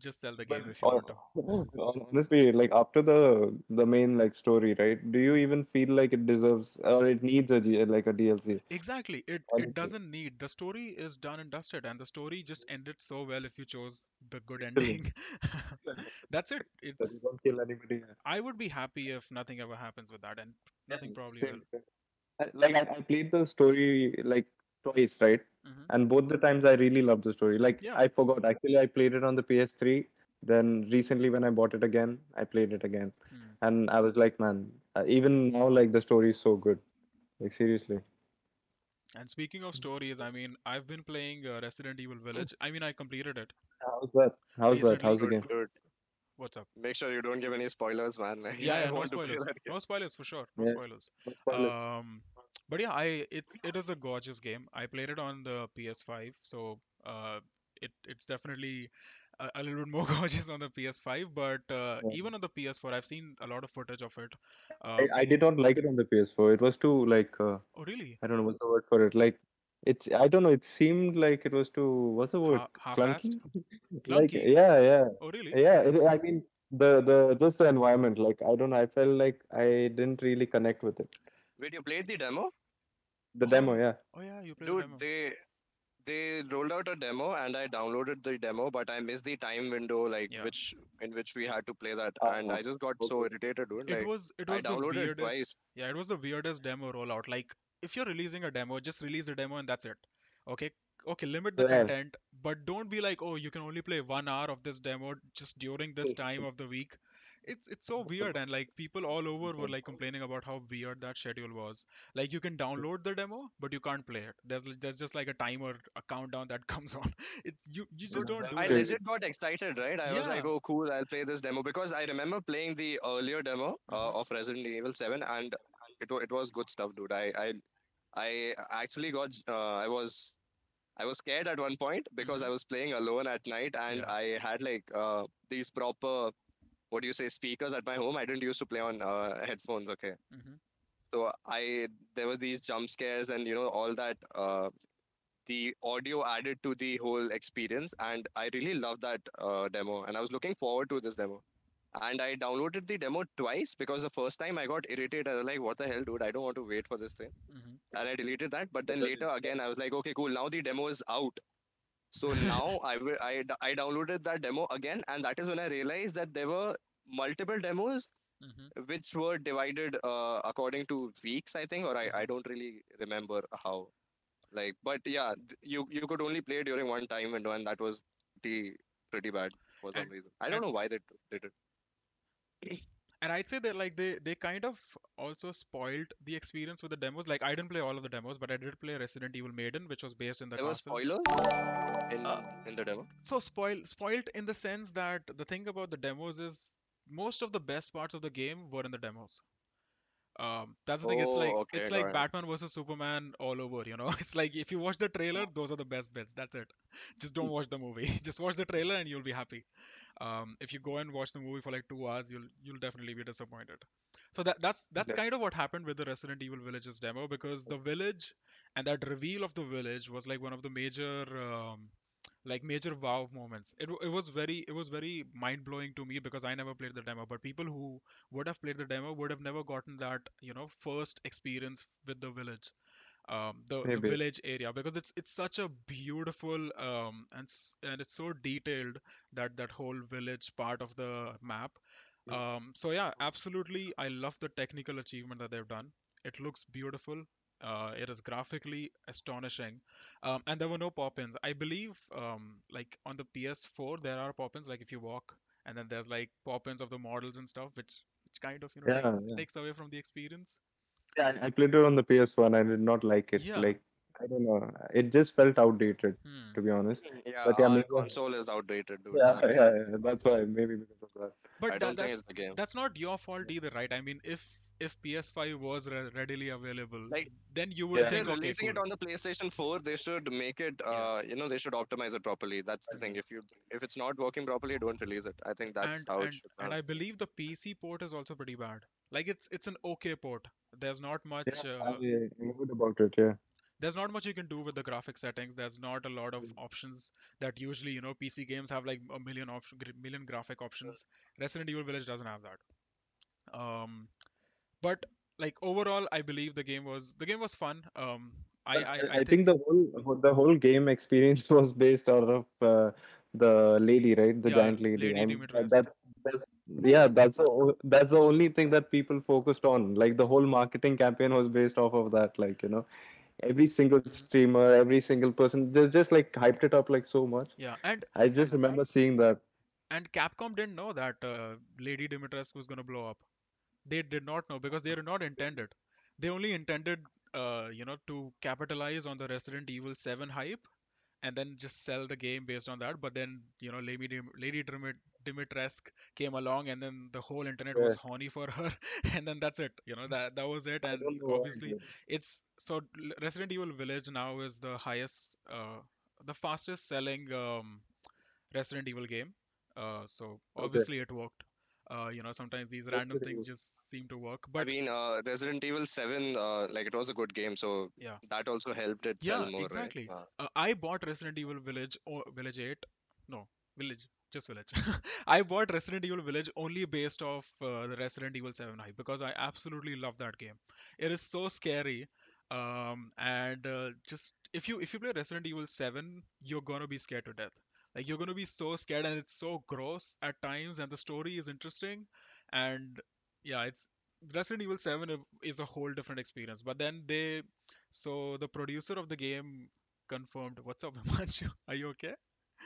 Just sell the game if you want to. Honestly, like, after the main, like, story, right? Do you even feel like it deserves or it needs a DLC? Exactly. It doesn't need. The story is done and dusted, and the story just ended so well if you chose the good ending. That's it. It's. Don't kill anybody. I would be happy if nothing ever happens with that, and nothing probably will. Like, I played the story, like, twice, right? Mm-hmm. And both the times I really loved the story. Like, yeah. I forgot. Actually, I played it on the PS3. Then recently when I bought it again, I played it again. Mm. And I was like, man, even now, like, the story is so good. Like, seriously. And speaking of stories, I mean, I've been playing Resident Evil Village. I mean, I completed it. How's that? How's the game? Good. What's up? Make sure you don't give any spoilers, man. Like, yeah, no spoilers. No spoilers for sure. No spoilers. But yeah, it is a gorgeous game. I played it on the PS5, so it's definitely a little bit more gorgeous on the PS5. But even on the PS4, I've seen a lot of footage of it. I did not like it on the PS4. It was too like. Oh really? I don't know what's the word for it. Like. It's, I don't know, it seemed like it was too, what's the word? Half-assed? Clunky? Like, yeah. Oh, really? Yeah, I mean, just the environment, like, I don't know, I felt like I didn't really connect with it. Wait, you played the demo? The demo, yeah. Oh, yeah, you played the demo. They rolled out a demo and I downloaded the demo, but I missed the time window, like, in which we had to play that, and I just got so irritated, dude. Like, it was the weirdest. Twice. Yeah, it was the weirdest demo rollout. Like, if you're releasing a demo, just release the demo and that's it. Okay, limit the content, but don't be like, oh, you can only play 1 hour of this demo just during this time of the week. It's so weird, and like people all over were like complaining about how weird that schedule was. Like, you can download the demo, but you can't play it. There's just like a timer, a countdown that comes on. It's you just don't do it. I legit got excited, right? I was like, oh cool, I'll play this demo, because I remember playing the earlier demo of Resident Evil 7, and it was good stuff, dude. I actually got I was scared at one point because I was playing alone at night, and I had like these proper, what do you say, speakers at my home. I didn't used to play on headphones, okay? Mm-hmm. So there were these jump scares and, you know, all that, the audio added to the whole experience, and I really loved that demo, and I was looking forward to this demo. And I downloaded the demo twice because the first time I got irritated. I was like, what the hell, dude? I don't want to wait for this thing. Mm-hmm. And I deleted that. But then later again, I was like, okay, cool. Now the demo is out. So now I downloaded that demo again. And that is when I realized that there were multiple demos which were divided according to weeks, I think. Or I don't really remember how. Like, but yeah, you could only play during one time window. And that was pretty bad for some reason. I don't know why they did it. And I'd say that like they kind of also spoiled the experience with the demos. Like I didn't play all of the demos, but I did play Resident Evil Maiden, which was based in the castle. There were spoilers in the demo. So spoiled in the sense that the thing about the demos is most of the best parts of the game were in the demos. That's the thing. It's like it's like Batman versus Superman all over. You know, it's like if you watch the trailer, those are the best bits. That's it. Just don't watch the movie. Just watch the trailer and you'll be happy. If you go and watch the movie for like 2 hours, you'll definitely be disappointed. So that's kind of what happened with the Resident Evil Village's demo, because the village and that reveal of the village was like one of the major major wow moments. It was very mind-blowing to me because I never played the demo, but people who would have played the demo would have never gotten that, you know, first experience with the village, the village area, because it's such a beautiful and it's so detailed, that whole village part of the map. So yeah, absolutely, I love the technical achievement that they've done. It looks beautiful. It is graphically astonishing, and there were no pop-ins. I believe, like on the PS4, there are pop-ins. Like if you walk, and then there's like pop-ins of the models and stuff, which kind of takes away from the experience. Yeah, I played it on the PS1. I did not like it. Yeah. Like I don't know, it just felt outdated, to be honest. Yeah, but yeah, maybe console is outdated. Dude. Yeah, that's why, maybe because of that. But I don't think it's the game. That's not your fault either, right? I mean, if PS5 was readily available, like, then you would think, okay, releasing it on the PlayStation 4, they should make it, they should optimize it properly. That's the thing. If it's not working properly, don't release it. I think that's how it should be. And I believe the PC port is also pretty bad. Like, it's an okay port. There's not much... I'm good about it, yeah. There's not much you can do with the graphic settings. There's not a lot of options that usually, you know, PC games have like a million graphic options. Resident Evil Village doesn't have that. But like overall, I believe the game was fun. I think the whole game experience was based out of the lady, right? The giant lady. Lady Dimitrescu. That's the only thing that people focused on. Like the whole marketing campaign was based off of that. Like, you know. Every single streamer, every single person, just like hyped it up like so much. Yeah, and I just remember seeing that. And Capcom didn't know that Lady Dimitrescu was gonna blow up. They did not know because they did not intend it. They only intended, to capitalize on the Resident Evil 7 hype, and then just sell the game based on that. But then, you know, Lady Dimitrescu came along, and then the whole internet was horny for her, and then that's it. You know, that was it. And obviously, it's so Resident Evil Village now is the highest, the fastest selling Resident Evil game. So obviously, it worked. Sometimes these random things just seem to work. But I mean, Resident Evil 7, it was a good game, so that also helped it sell more. Yeah, exactly. Right? I bought Resident Evil Village, Village. I bought Resident Evil Village only based off the Resident Evil 7 hype because I absolutely love that game. It is so scary, just if you play Resident Evil 7, you're gonna be scared to death. Like, you're going to be so scared, and it's so gross at times, and the story is interesting. And yeah, it's Resident Evil 7 is a whole different experience. But then the producer of the game confirmed. What's up, Himanshu? Are you okay?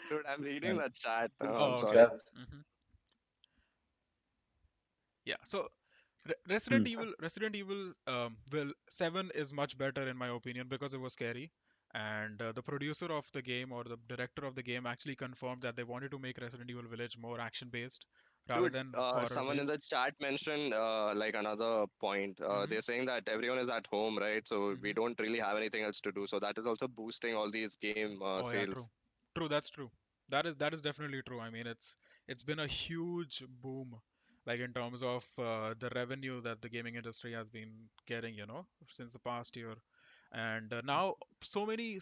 Dude, I'm reading the chat. I'm sorry. Okay. Mm-hmm. Yeah, so Resident Evil 7 is much better in my opinion because it was scary. And the producer of the game or the director of the game actually confirmed that they wanted to make Resident Evil Village more action-based rather than horror-based. Someone in the chat mentioned another point. They're saying that everyone is at home, right? So we don't really have anything else to do. So that is also boosting all these game sales. Yeah, true. That's true. That is definitely true. I mean, it's been a huge boom, like in terms of the revenue that the gaming industry has been getting, you know, since the past year. And now so many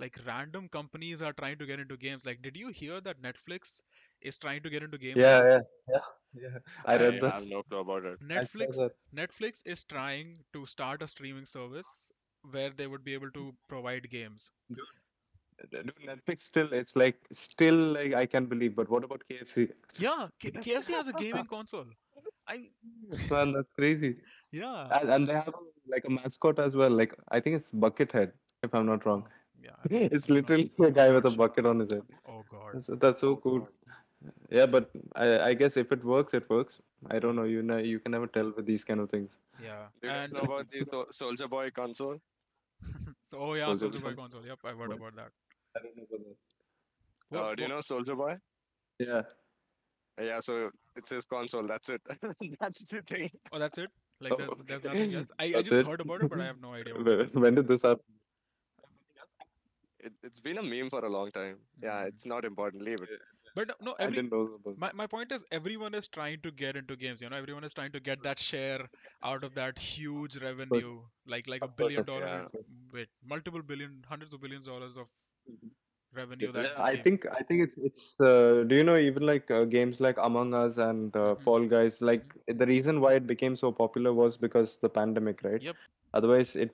like random companies are trying to get into games. Like, did you hear that Netflix is trying to get into games? Yeah. I read that. I have no clue about it. Netflix is trying to start a streaming service where they would be able to provide games. Netflix still I can't believe. But what about KFC? Yeah, KFC has a gaming console. Well, that's crazy. Yeah. And they have like a mascot as well. Like, I think it's Buckethead, if I'm not wrong. Yeah. It's literally a guy with a bucket on his head. Oh God. That's so cool. God. Yeah, but I guess if it works, it works. I don't know. You can never tell with these kind of things. Yeah. Do you know about the Soldier Boy console? Soldier Boy console. Yep, I've heard about that. I don't know about that. Do you know Soldier Boy? Yeah. Yeah, so it's his console. That's it. That's the thing. Oh, that's it? Like, there's nothing else. I just heard about it, but I have no idea. When did this happen? It's been a meme for a long time. Yeah, it's not important. Leave it. But no, my point is, everyone is trying to get into games. You know, everyone is trying to get that share out of that huge revenue, like $1 billion, multiple billion, hundreds of billions of dollars of revenue. I think it's do you know, even like games like Among Us and Fall Guys, like the reason why it became so popular was because the pandemic, right? Yep. Otherwise it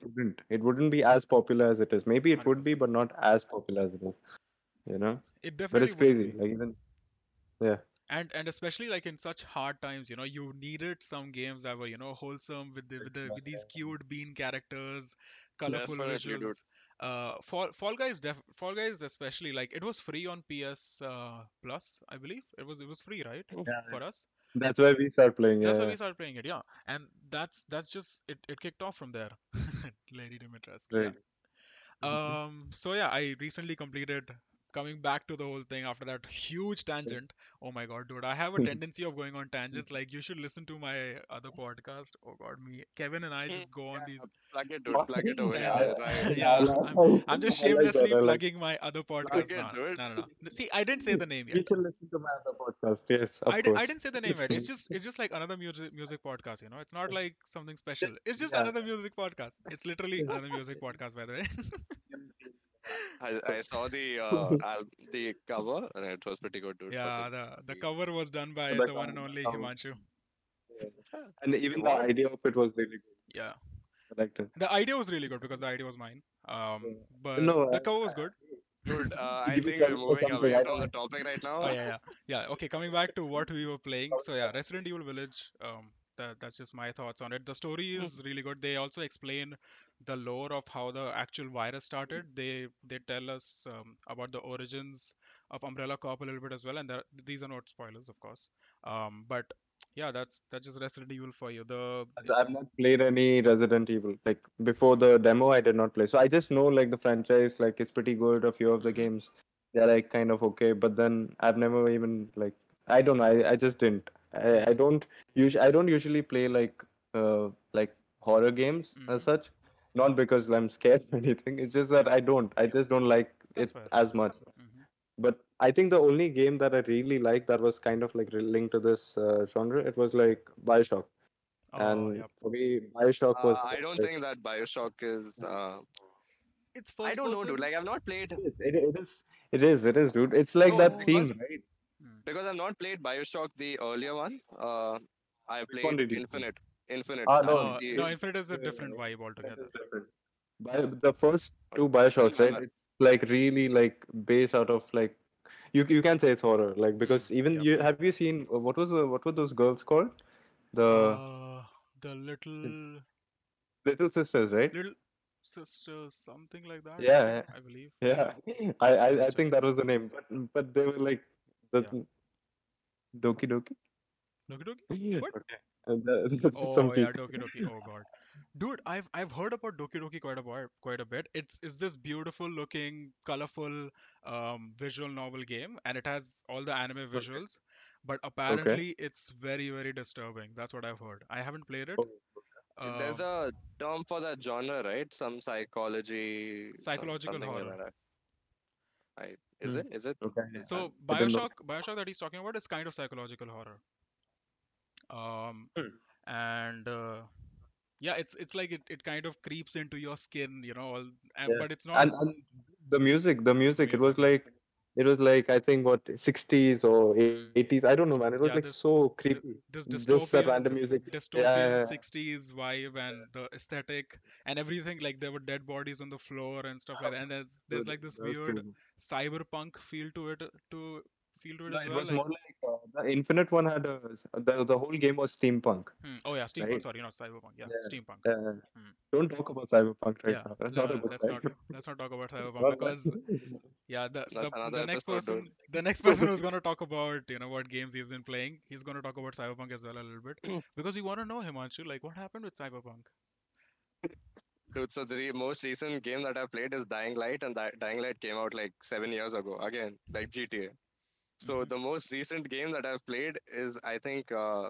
wouldn't be as popular as it is. Maybe it would be, but not as popular as it is, you know. It definitely, but it's crazy. Like, even and especially like in such hard times, you know, you needed some games that were, you know, wholesome with these cute bean characters, colorful visuals. Fall Guys especially, like, it was free on PS Plus, I believe. It was free, right? Yeah. For us. That's why we started playing it. Yeah. And that's just it kicked off from there. Lady Dimitrescu. Right. Yeah. So yeah, I recently completed, coming back to the whole thing after that huge tangent. Oh my God, dude, I have a tendency of going on tangents. Like, you should listen to my other podcast. Oh God, Kevin and I just go on these. Plug it over. Yeah. I'm just shamelessly plugging my other podcast now. No. See, I didn't say the name yet. You should listen to my other podcast. Yes, of course. I didn't say the name yet. It's just like another music podcast. You know, it's not like something special. It's just another music podcast. It's literally another music podcast, by the way. I saw the cover and it was pretty good, dude. Yeah, the cover was done by the one and only Himanshu. Yeah. And even the idea of it was really good. Yeah. I liked it. The idea was really good because the idea was mine. But the cover was good. Dude, I think we're moving away from the topic right now. Oh, yeah. Okay, coming back to what we were playing. So yeah, Resident Evil Village. That's just my thoughts on it. The story is really good. They also explain the lore of how the actual virus started. They tell us about the origins of Umbrella Corp a little bit as well. And these are not spoilers, of course. But yeah, that's just Resident Evil for you. I've not played any Resident Evil. Like, before the demo, I did not play. So I just know, like, the franchise, like, it's pretty good. A few of the games, they're like kind of okay. But then I've never even, like, I don't know. I just didn't. I don't usually play like horror games as such, not because I'm scared or anything. It's just that I just don't like it as much. But I think the only game that I really liked that was kind of like linked to this genre, it was like BioShock. For me, BioShock was. I don't think that BioShock is. It's first. I don't know, dude. Like, I've not played. It is, dude. It's like that theme, right? Because I've not played BioShock, the earlier one. I played Infinite. Infinite is a different vibe altogether. The first two BioShocks, right? It's like really like based out of like you can say it's horror, like, because even you have you seen what were those girls called? The little sisters, right? Sisters, something like that. Yeah, I believe. Yeah, I think that was the name. But they were like. Doki Doki? What? Doki Doki. Oh God, dude, I've heard about Doki Doki quite a bit. It's this beautiful looking, colorful, visual novel game, and it has all the anime visuals. But apparently, it's very, very disturbing. That's what I've heard. I haven't played it. There's a term for that genre, right? Some psychological horror. Like that. Is it? Okay. So BioShock that he's talking about is kind of psychological horror. And it's like it kind of creeps into your skin, you know. But it's not. And The music. It was like I think what 60s or 80s. I don't know, man. It was so creepy. This just that random music. Dystopian 60s vibe and the aesthetic and everything. Like there were dead bodies on the floor and stuff like that. And there's like this weird cyberpunk feel to it. It was more like the Infinite one had the whole game was steampunk. Oh yeah, steampunk. Right? Sorry, not cyberpunk. Yeah, steampunk. Don't talk about cyberpunk right now. Let's not talk about cyberpunk because the next person who's gonna talk about what games he's been playing, he's gonna talk about cyberpunk as well a little bit because we want to know, Himanshu, like what happened with cyberpunk. Dude, so the most recent game that I played is Dying Light, and that Dying Light came out like 7 years ago. Again, like GTA. So the most recent game that I've played is, I think, the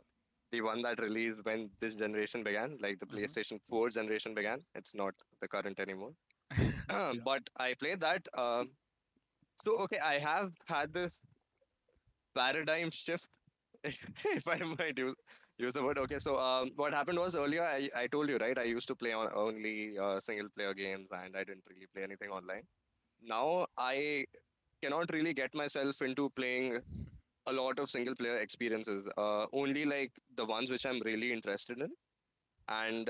one that released when this generation began, like the PlayStation 4 generation began. It's not the current anymore. But I played that. So, I have had this paradigm shift, if I might use the word. Okay, so what happened was earlier, I told you, right, I used to play on only single-player games, and I didn't really play anything online. Now, I cannot really get myself into playing a lot of single player experiences, only like the ones which I'm really interested in, and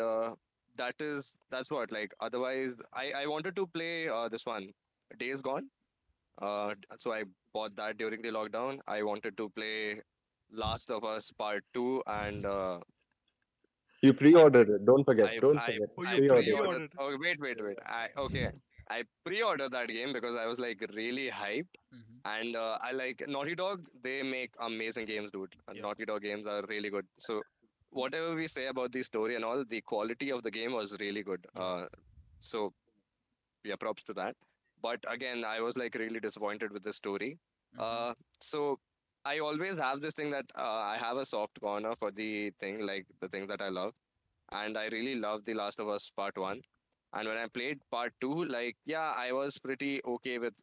otherwise I wanted to play this one, Days Gone, so I bought that during the lockdown. I wanted to play Last of Us Part 2 and you pre-ordered it, don't forget. I pre-ordered. Oh, wait. I pre-ordered that game because I was like really hyped, and I like Naughty Dog. They make amazing games, dude. Yeah. Naughty Dog games are really good. So whatever we say about the story and all, the quality of the game was really good. So yeah, props to that. But again, I was like really disappointed with the story. So I always have this thing that I have a soft corner for the thing that I love, and I really love The Last of Us Part 1. And when I played Part 2, I was pretty okay with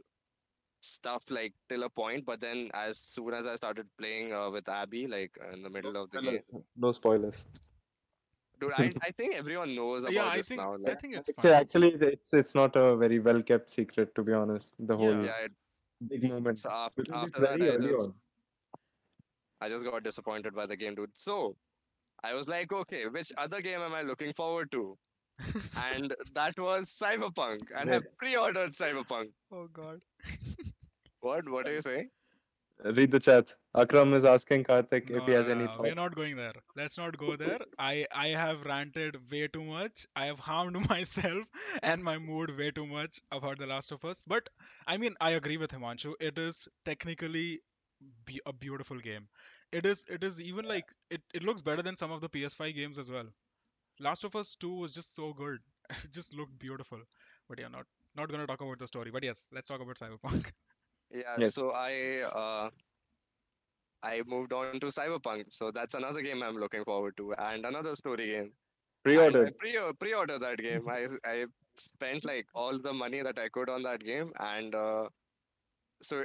stuff, till a point. But then as soon as I started playing with Abby, in the middle of the game... No spoilers. Dude, I think everyone knows about this now. I think it's fine. Actually, it's not a very well-kept secret, to be honest. The whole big moment. So after that, I just got disappointed by the game, dude. So, I was like, okay, which other game am I looking forward to? And that was Cyberpunk, and I pre-ordered Cyberpunk. Oh God! What are you saying? Read the chat. Akram is asking Karthik if he has any thoughts. We're not going there. Let's not go there. I have ranted way too much. I have harmed myself and my mood way too much about The Last of Us. But I mean, I agree with Himanshu. It is technically a beautiful game. It is even like it looks better than some of the PS5 games as well. Last of Us 2 was just so good. It just looked beautiful. But yeah, not going to talk about the story. But yes, let's talk about Cyberpunk. So I moved on to Cyberpunk. So that's another game I'm looking forward to. And another story game. Pre-order. I pre-order that game. I spent all the money that I could on that game. And so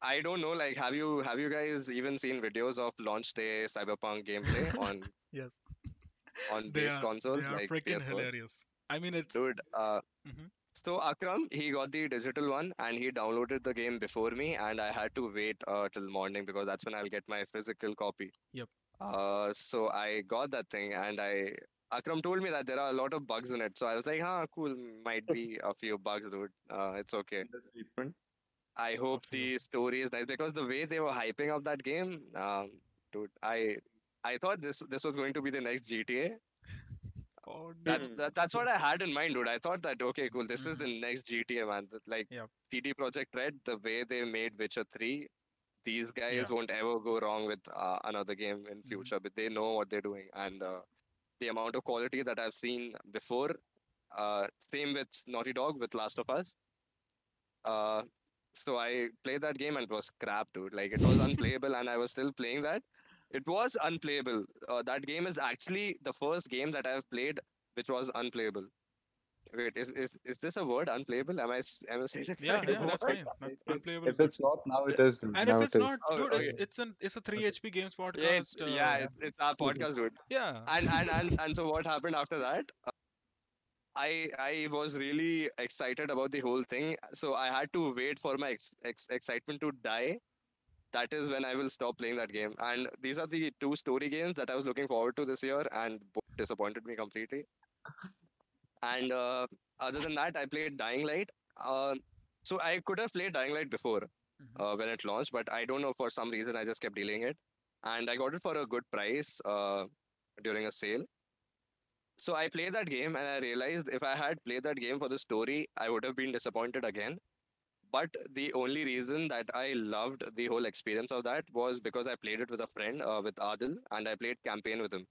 I don't know, have you guys even seen videos of launch day Cyberpunk gameplay on... Yes. On this console, they are freaking PS4. Hilarious. I mean, it's dude. So Akram, he got the digital one, and he downloaded the game before me, and I had to wait till morning because that's when I'll get my physical copy. Yep. So I got that thing, and Akram told me that there are a lot of bugs in it. So I was like, cool, might be a few bugs, dude. It's okay. I hope the story is nice because the way they were hyping up that game, dude, I thought this was going to be the next GTA. Oh, that's what I had in mind, dude. I thought that, okay, cool, this is the next GTA, man. CD Projekt Red, the way they made Witcher 3, these guys won't ever go wrong with another game in future. But they know what they're doing. And the amount of quality that I've seen before, same with Naughty Dog, with Last of Us. So I played that game and it was crap, dude. It was unplayable and I was still playing that. It was unplayable. That game is actually the first game that I have played which was unplayable. Wait, is this a word? Unplayable? Am I saying it? Yeah, that's fine. That's unplayable. If it's not, now it is. And if it's not, dude, it's a 3HP Games podcast. It's our podcast, dude. Yeah. And so what happened after that? I was really excited about the whole thing. So I had to wait for my excitement to die. That is when I will stop playing that game. And these are the two story games that I was looking forward to this year, and both disappointed me completely. And other than that, I played Dying Light. So I could have played Dying Light before when it launched, but I don't know, for some reason, I just kept delaying it. And I got it for a good price during a sale. So I played that game and I realized if I had played that game for the story, I would have been disappointed again. But the only reason that I loved the whole experience of that was because I played it with a friend, with Adil, and I played campaign with him.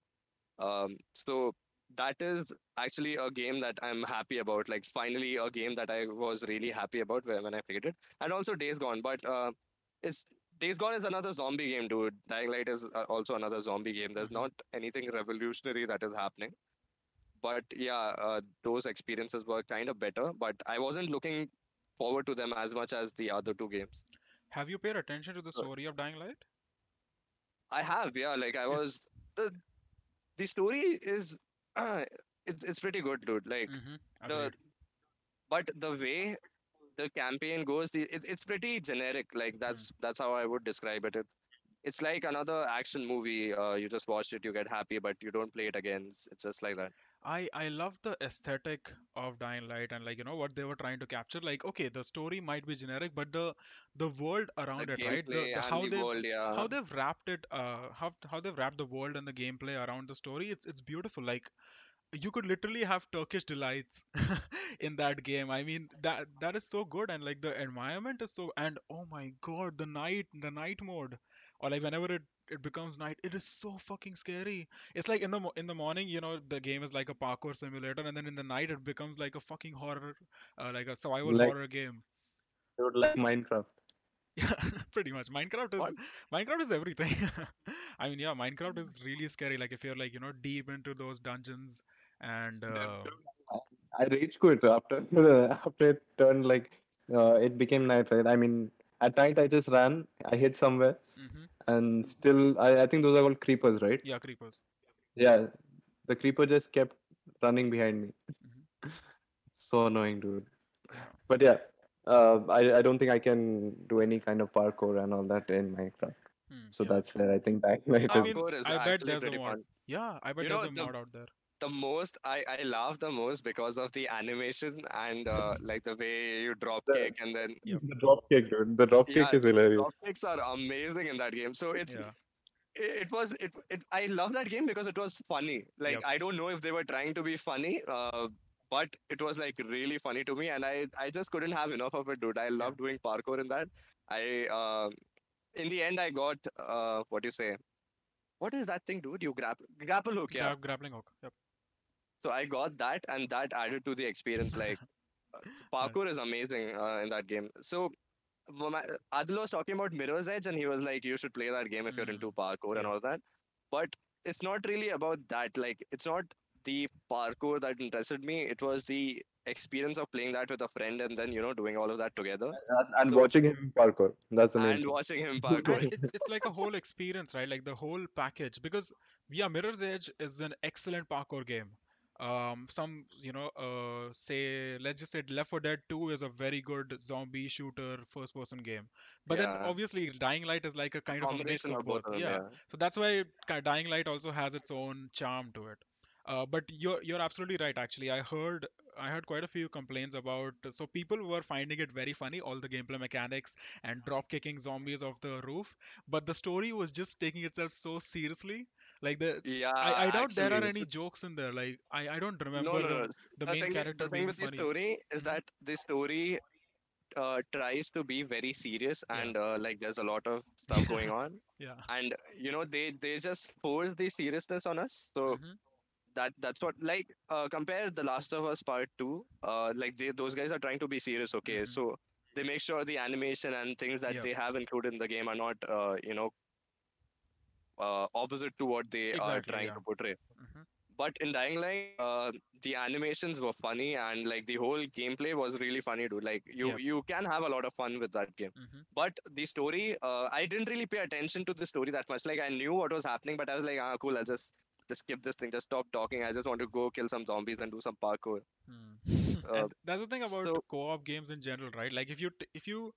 So that is actually a game that I'm happy about. Like, finally, a game that I was really happy about when I played it. And also Days Gone. But Days Gone is another zombie game, dude. Dying Light is also another zombie game. There's not anything revolutionary that is happening. But yeah, those experiences were kind of better, but I wasn't looking forward to them as much as the other two games. Have you paid attention to the story of Dying Light? I have, yeah. Like, I was... The story is... it's pretty good, dude. Like, but the way the campaign goes, it's pretty generic. Like, that's how I would describe it. It's like another action movie. You just watch it, you get happy, but you don't play it again. It's just like that. I love the aesthetic of Dying Light and, like, you know, what they were trying to capture. Like, okay, the story might be generic, but the world around it, right? How they've wrapped it, how they've wrapped the world and the gameplay around the story. It's beautiful. Like, you could literally have Turkish delights in that game. I mean, that is so good, and like the environment is so. And oh my god, the night mode, or like whenever it becomes night, it is so fucking scary. It's like in the morning, you know, the game is like a parkour simulator, and then in the night it becomes like a fucking horror, like a survival horror game. It would like Minecraft. Yeah, pretty much. Minecraft is everything. I mean, yeah, Minecraft is really scary. Like, if you're like, you know, deep into those dungeons and. I rage quit after it turned like it became night, right? I mean, at night I just ran. I hid somewhere. And still, I think those are called creepers, right? Yeah, creepers. Yeah, the creeper just kept running behind me. So annoying, dude. But yeah, I don't think I can do any kind of parkour and all that in Minecraft. So that's where I think that might is. I bet there's a mod. Yeah, I bet there's a mod out there. The most I laugh the most because of the animation and like the way you drop kick and then the drop kick, dude. The drop kick is hilarious. Drop kicks are amazing in that game. So it's it was I love that game because it was funny. Like I don't know if they were trying to be funny, but it was like really funny to me, and I just couldn't have enough of it, dude. I love doing parkour in that. In the end I got what do you say? What is that thing, dude? You grapple hook, yeah. Grappling hook. Yep. So I got that, and that added to the experience. Like, parkour is amazing in that game. So, Adil was talking about Mirror's Edge, and he was like, you should play that game if you're into parkour and all that. But it's not really about that. Like, it's not the parkour that interested me. It was the experience of playing that with a friend and then, you know, doing all of that together. And watching him parkour. That's the main thing. Watching him parkour. It's like a whole experience, right? Like, the whole package. Because, yeah, Mirror's Edge is an excellent parkour game. Some, you know, say, let's just say Left 4 Dead 2 is a very good zombie shooter first person game, but then obviously Dying Light is like a kind of a mix of both. So that's why Dying Light also has its own charm to it. But you're absolutely right. Actually, I heard quite a few complaints about, so people were finding it very funny, all the gameplay mechanics and drop kicking zombies off the roof, but the story was just taking itself so seriously. Like I doubt actually, there are any jokes in there. Like I don't remember the main character being funny. The thing with the story is that the story tries to be very serious and like there's a lot of stuff going on. And you know they just force the seriousness on us. So that's what, like compare The Last of Us Part 2. Like those guys are trying to be serious, okay? So they make sure the animation and things that they have included in the game are not you know, opposite to what they are trying to portray. But in Dying Light, the animations were funny and like the whole gameplay was really funny, dude. Like you can have a lot of fun with that game. But the story, I didn't really pay attention to the story that much. Like I knew what was happening, but I was like, ah, cool, I'll just just skip this thing, just stop talking. I just want to go kill some zombies and do some parkour. And that's the thing about co-op games in general, right? Like if you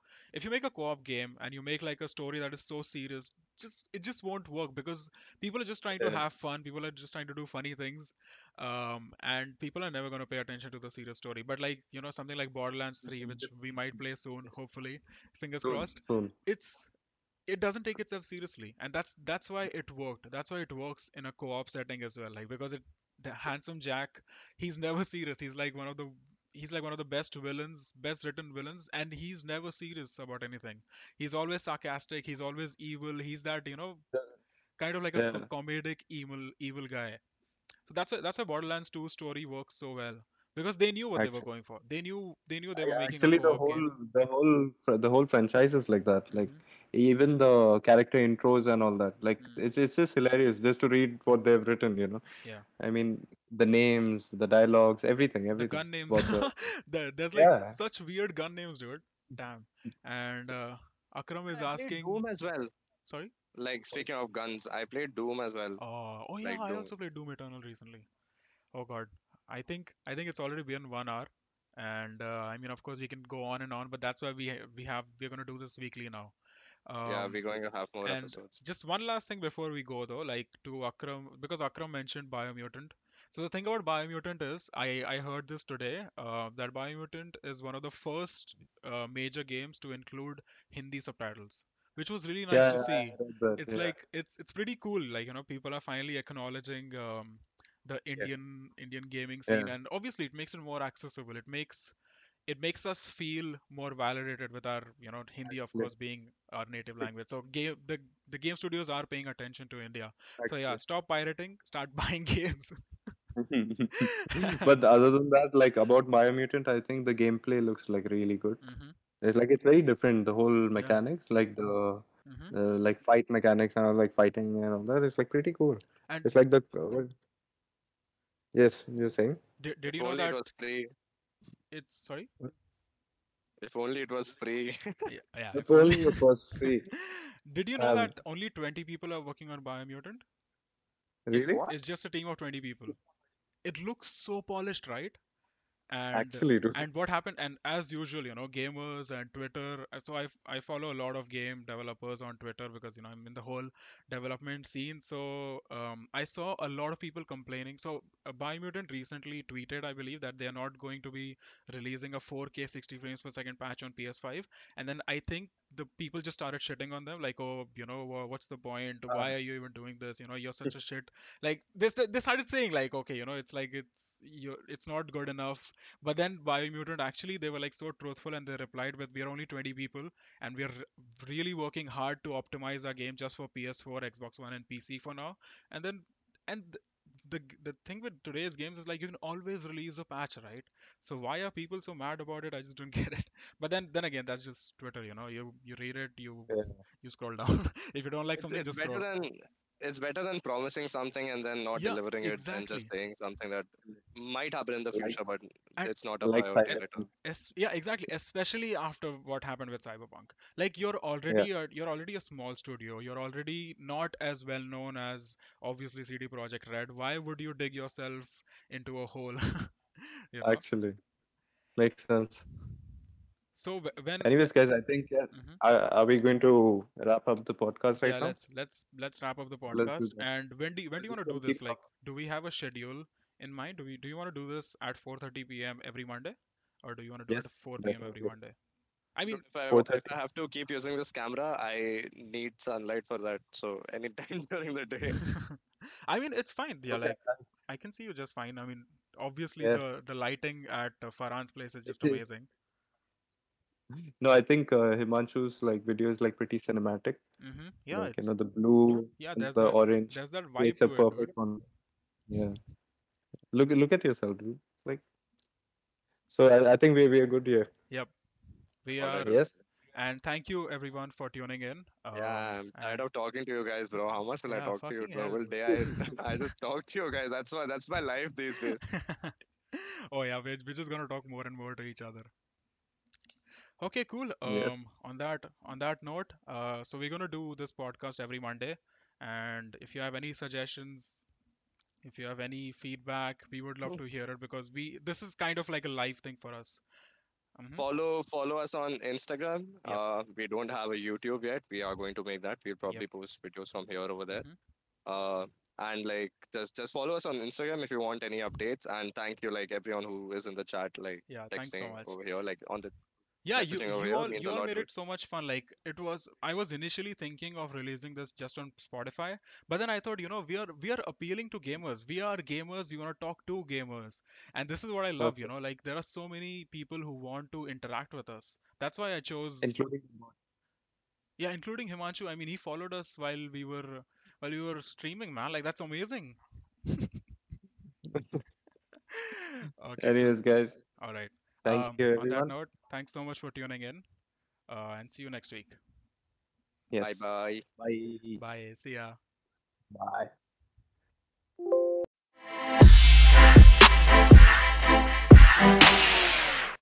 make a co-op game and you make like a story that is so serious, it just won't work, because people are just trying to have fun, people are just trying to do funny things, and people are never going to pay attention to the serious story. But like, you know, something like Borderlands 3, which we might play soon, hopefully, fingers crossed, it doesn't take itself seriously, and that's why it worked. That's why it works in a co-op setting as well, like because the handsome Jack, he's never serious. He's like one of the best written villains, and he's never serious about anything. He's always sarcastic. He's always evil. He's that, you know, kind of like a comedic evil guy. So that's why Borderlands 2 story works so well, because they knew what they were going for. They knew they were making actually a co-op game. the whole franchise is like that. Like even the character intros and all that. Like it's just hilarious just to read what they've written. You know. Yeah. I mean, the names, the dialogues, everything. The gun names. There's like such weird gun names, dude. Damn. And Akram is asking. Doom as well. Sorry. Like speaking of guns, I played Doom as well. I also played Doom Eternal recently. Oh God. I think it's already been 1 hour, and I mean, of course, we can go on and on, but that's why we're gonna do this weekly now. We're going to have more episodes. Just one last thing before we go though, like to Akram, because Akram mentioned Biomutant. So the thing about Biomutant is, I heard this today, that Biomutant is one of the first major games to include Hindi subtitles, which was really nice to see. Like it's pretty cool. Like, you know, people are finally acknowledging. The Indian gaming scene, and obviously it makes it more accessible. It makes us feel more validated with our, you know, Hindi of course being our native language. So the game studios are paying attention to India. So stop pirating, start buying games. But other than that, like about Biomutant, I think the gameplay looks like really good. It's very different. The whole mechanics, like the. Like fight mechanics and all, like fighting and all that, it's like pretty cool. And it's like the. Yes, you're saying? Did you know that? It was free. Sorry? If only it was free. If only it was free. Did you know that only 20 people are working on Biomutant? Really? It's just a team of 20 people. It looks so polished, right? And what happened, and as usual, you know, gamers and Twitter, so I follow a lot of game developers on Twitter because, you know, I'm in the whole development scene. So I saw a lot of people complaining. So Biomutant recently tweeted, I believe, that they are not going to be releasing a 4K 60 frames per second patch on PS5, and then I think the people just started shitting on them, like, oh, you know, what's the point? Why are you even doing this? You know, you're such a shit. Like they started saying, like, okay, you know, it's not good enough. But then Biomutant, actually, they were like so truthful, and they replied with, we are only 20 people, and we are really working hard to optimize our game just for PS4, Xbox One, and PC for now. And then, the thing with today's games is, like, you can always release a patch, right? So why are people so mad about it? I just don't get it. But then again, that's just Twitter, you know. You read it, you scroll down. If you don't like something, just scroll. It's better than promising something and then not delivering it, and just saying something that might happen in the future, but it's not a priority at all. Yeah, exactly. Especially after what happened with Cyberpunk. Like, you're already a small studio. You're already not as well known as, obviously, CD Projekt Red. Why would you dig yourself into a hole? You know? Actually, makes sense. So anyways, guys, I think are we going to wrap up the podcast right now? Let's wrap up the podcast. And when do you want to do this? Like, do we have a schedule in mind? Do you want to do this at 4:30 p.m. every Monday, or do you want to do it at 4 p.m. every Monday? I mean, if I have to keep using this camera, I need sunlight for that. So anytime during the day. I mean, it's fine. Yeah, like I can see you just fine. I mean, obviously the lighting at Farhan's place is just amazing. No, I think Himanshu's like video is like pretty cinematic. Yeah, like, you know, the blue, the orange. There's that vibe. It's a perfect one. Yeah. Look at yourself, dude. Like, so I think we are good here. Yep, we are. Right, yes. And thank you everyone for tuning in. I'm tired of talking to you guys, bro. How much will I talk to you? The whole day I just talk to you guys. That's my life these days. Oh yeah, we're just gonna talk more and more to each other. Okay, cool. On that note, so we're going to do this podcast every Monday, and if you have any suggestions, If you have any feedback, we would love to hear it, because this is kind of like a live thing for us. Follow us on Instagram. Yep. We don't have a YouTube yet. We are going to make that. We'll probably post videos from here over there. And like just follow us on Instagram if you want any updates. And thank you, like everyone who is in the chat, like texting so much over here, like on the you all made it so much fun. Like it was, I was initially thinking of releasing this just on Spotify, but then I thought, you know, we are appealing to gamers. We are gamers. We want to talk to gamers, and this is what I love. You know, like there are so many people who want to interact with us. That's why I chose, including Himanshu. I mean, he followed us while we were streaming, man. Like that's amazing. Anyways, guys. All right. Thank you, everyone. On that note, thanks so much for tuning in, and see you next week. Yes. Bye-bye. Bye. Bye. See ya. Bye.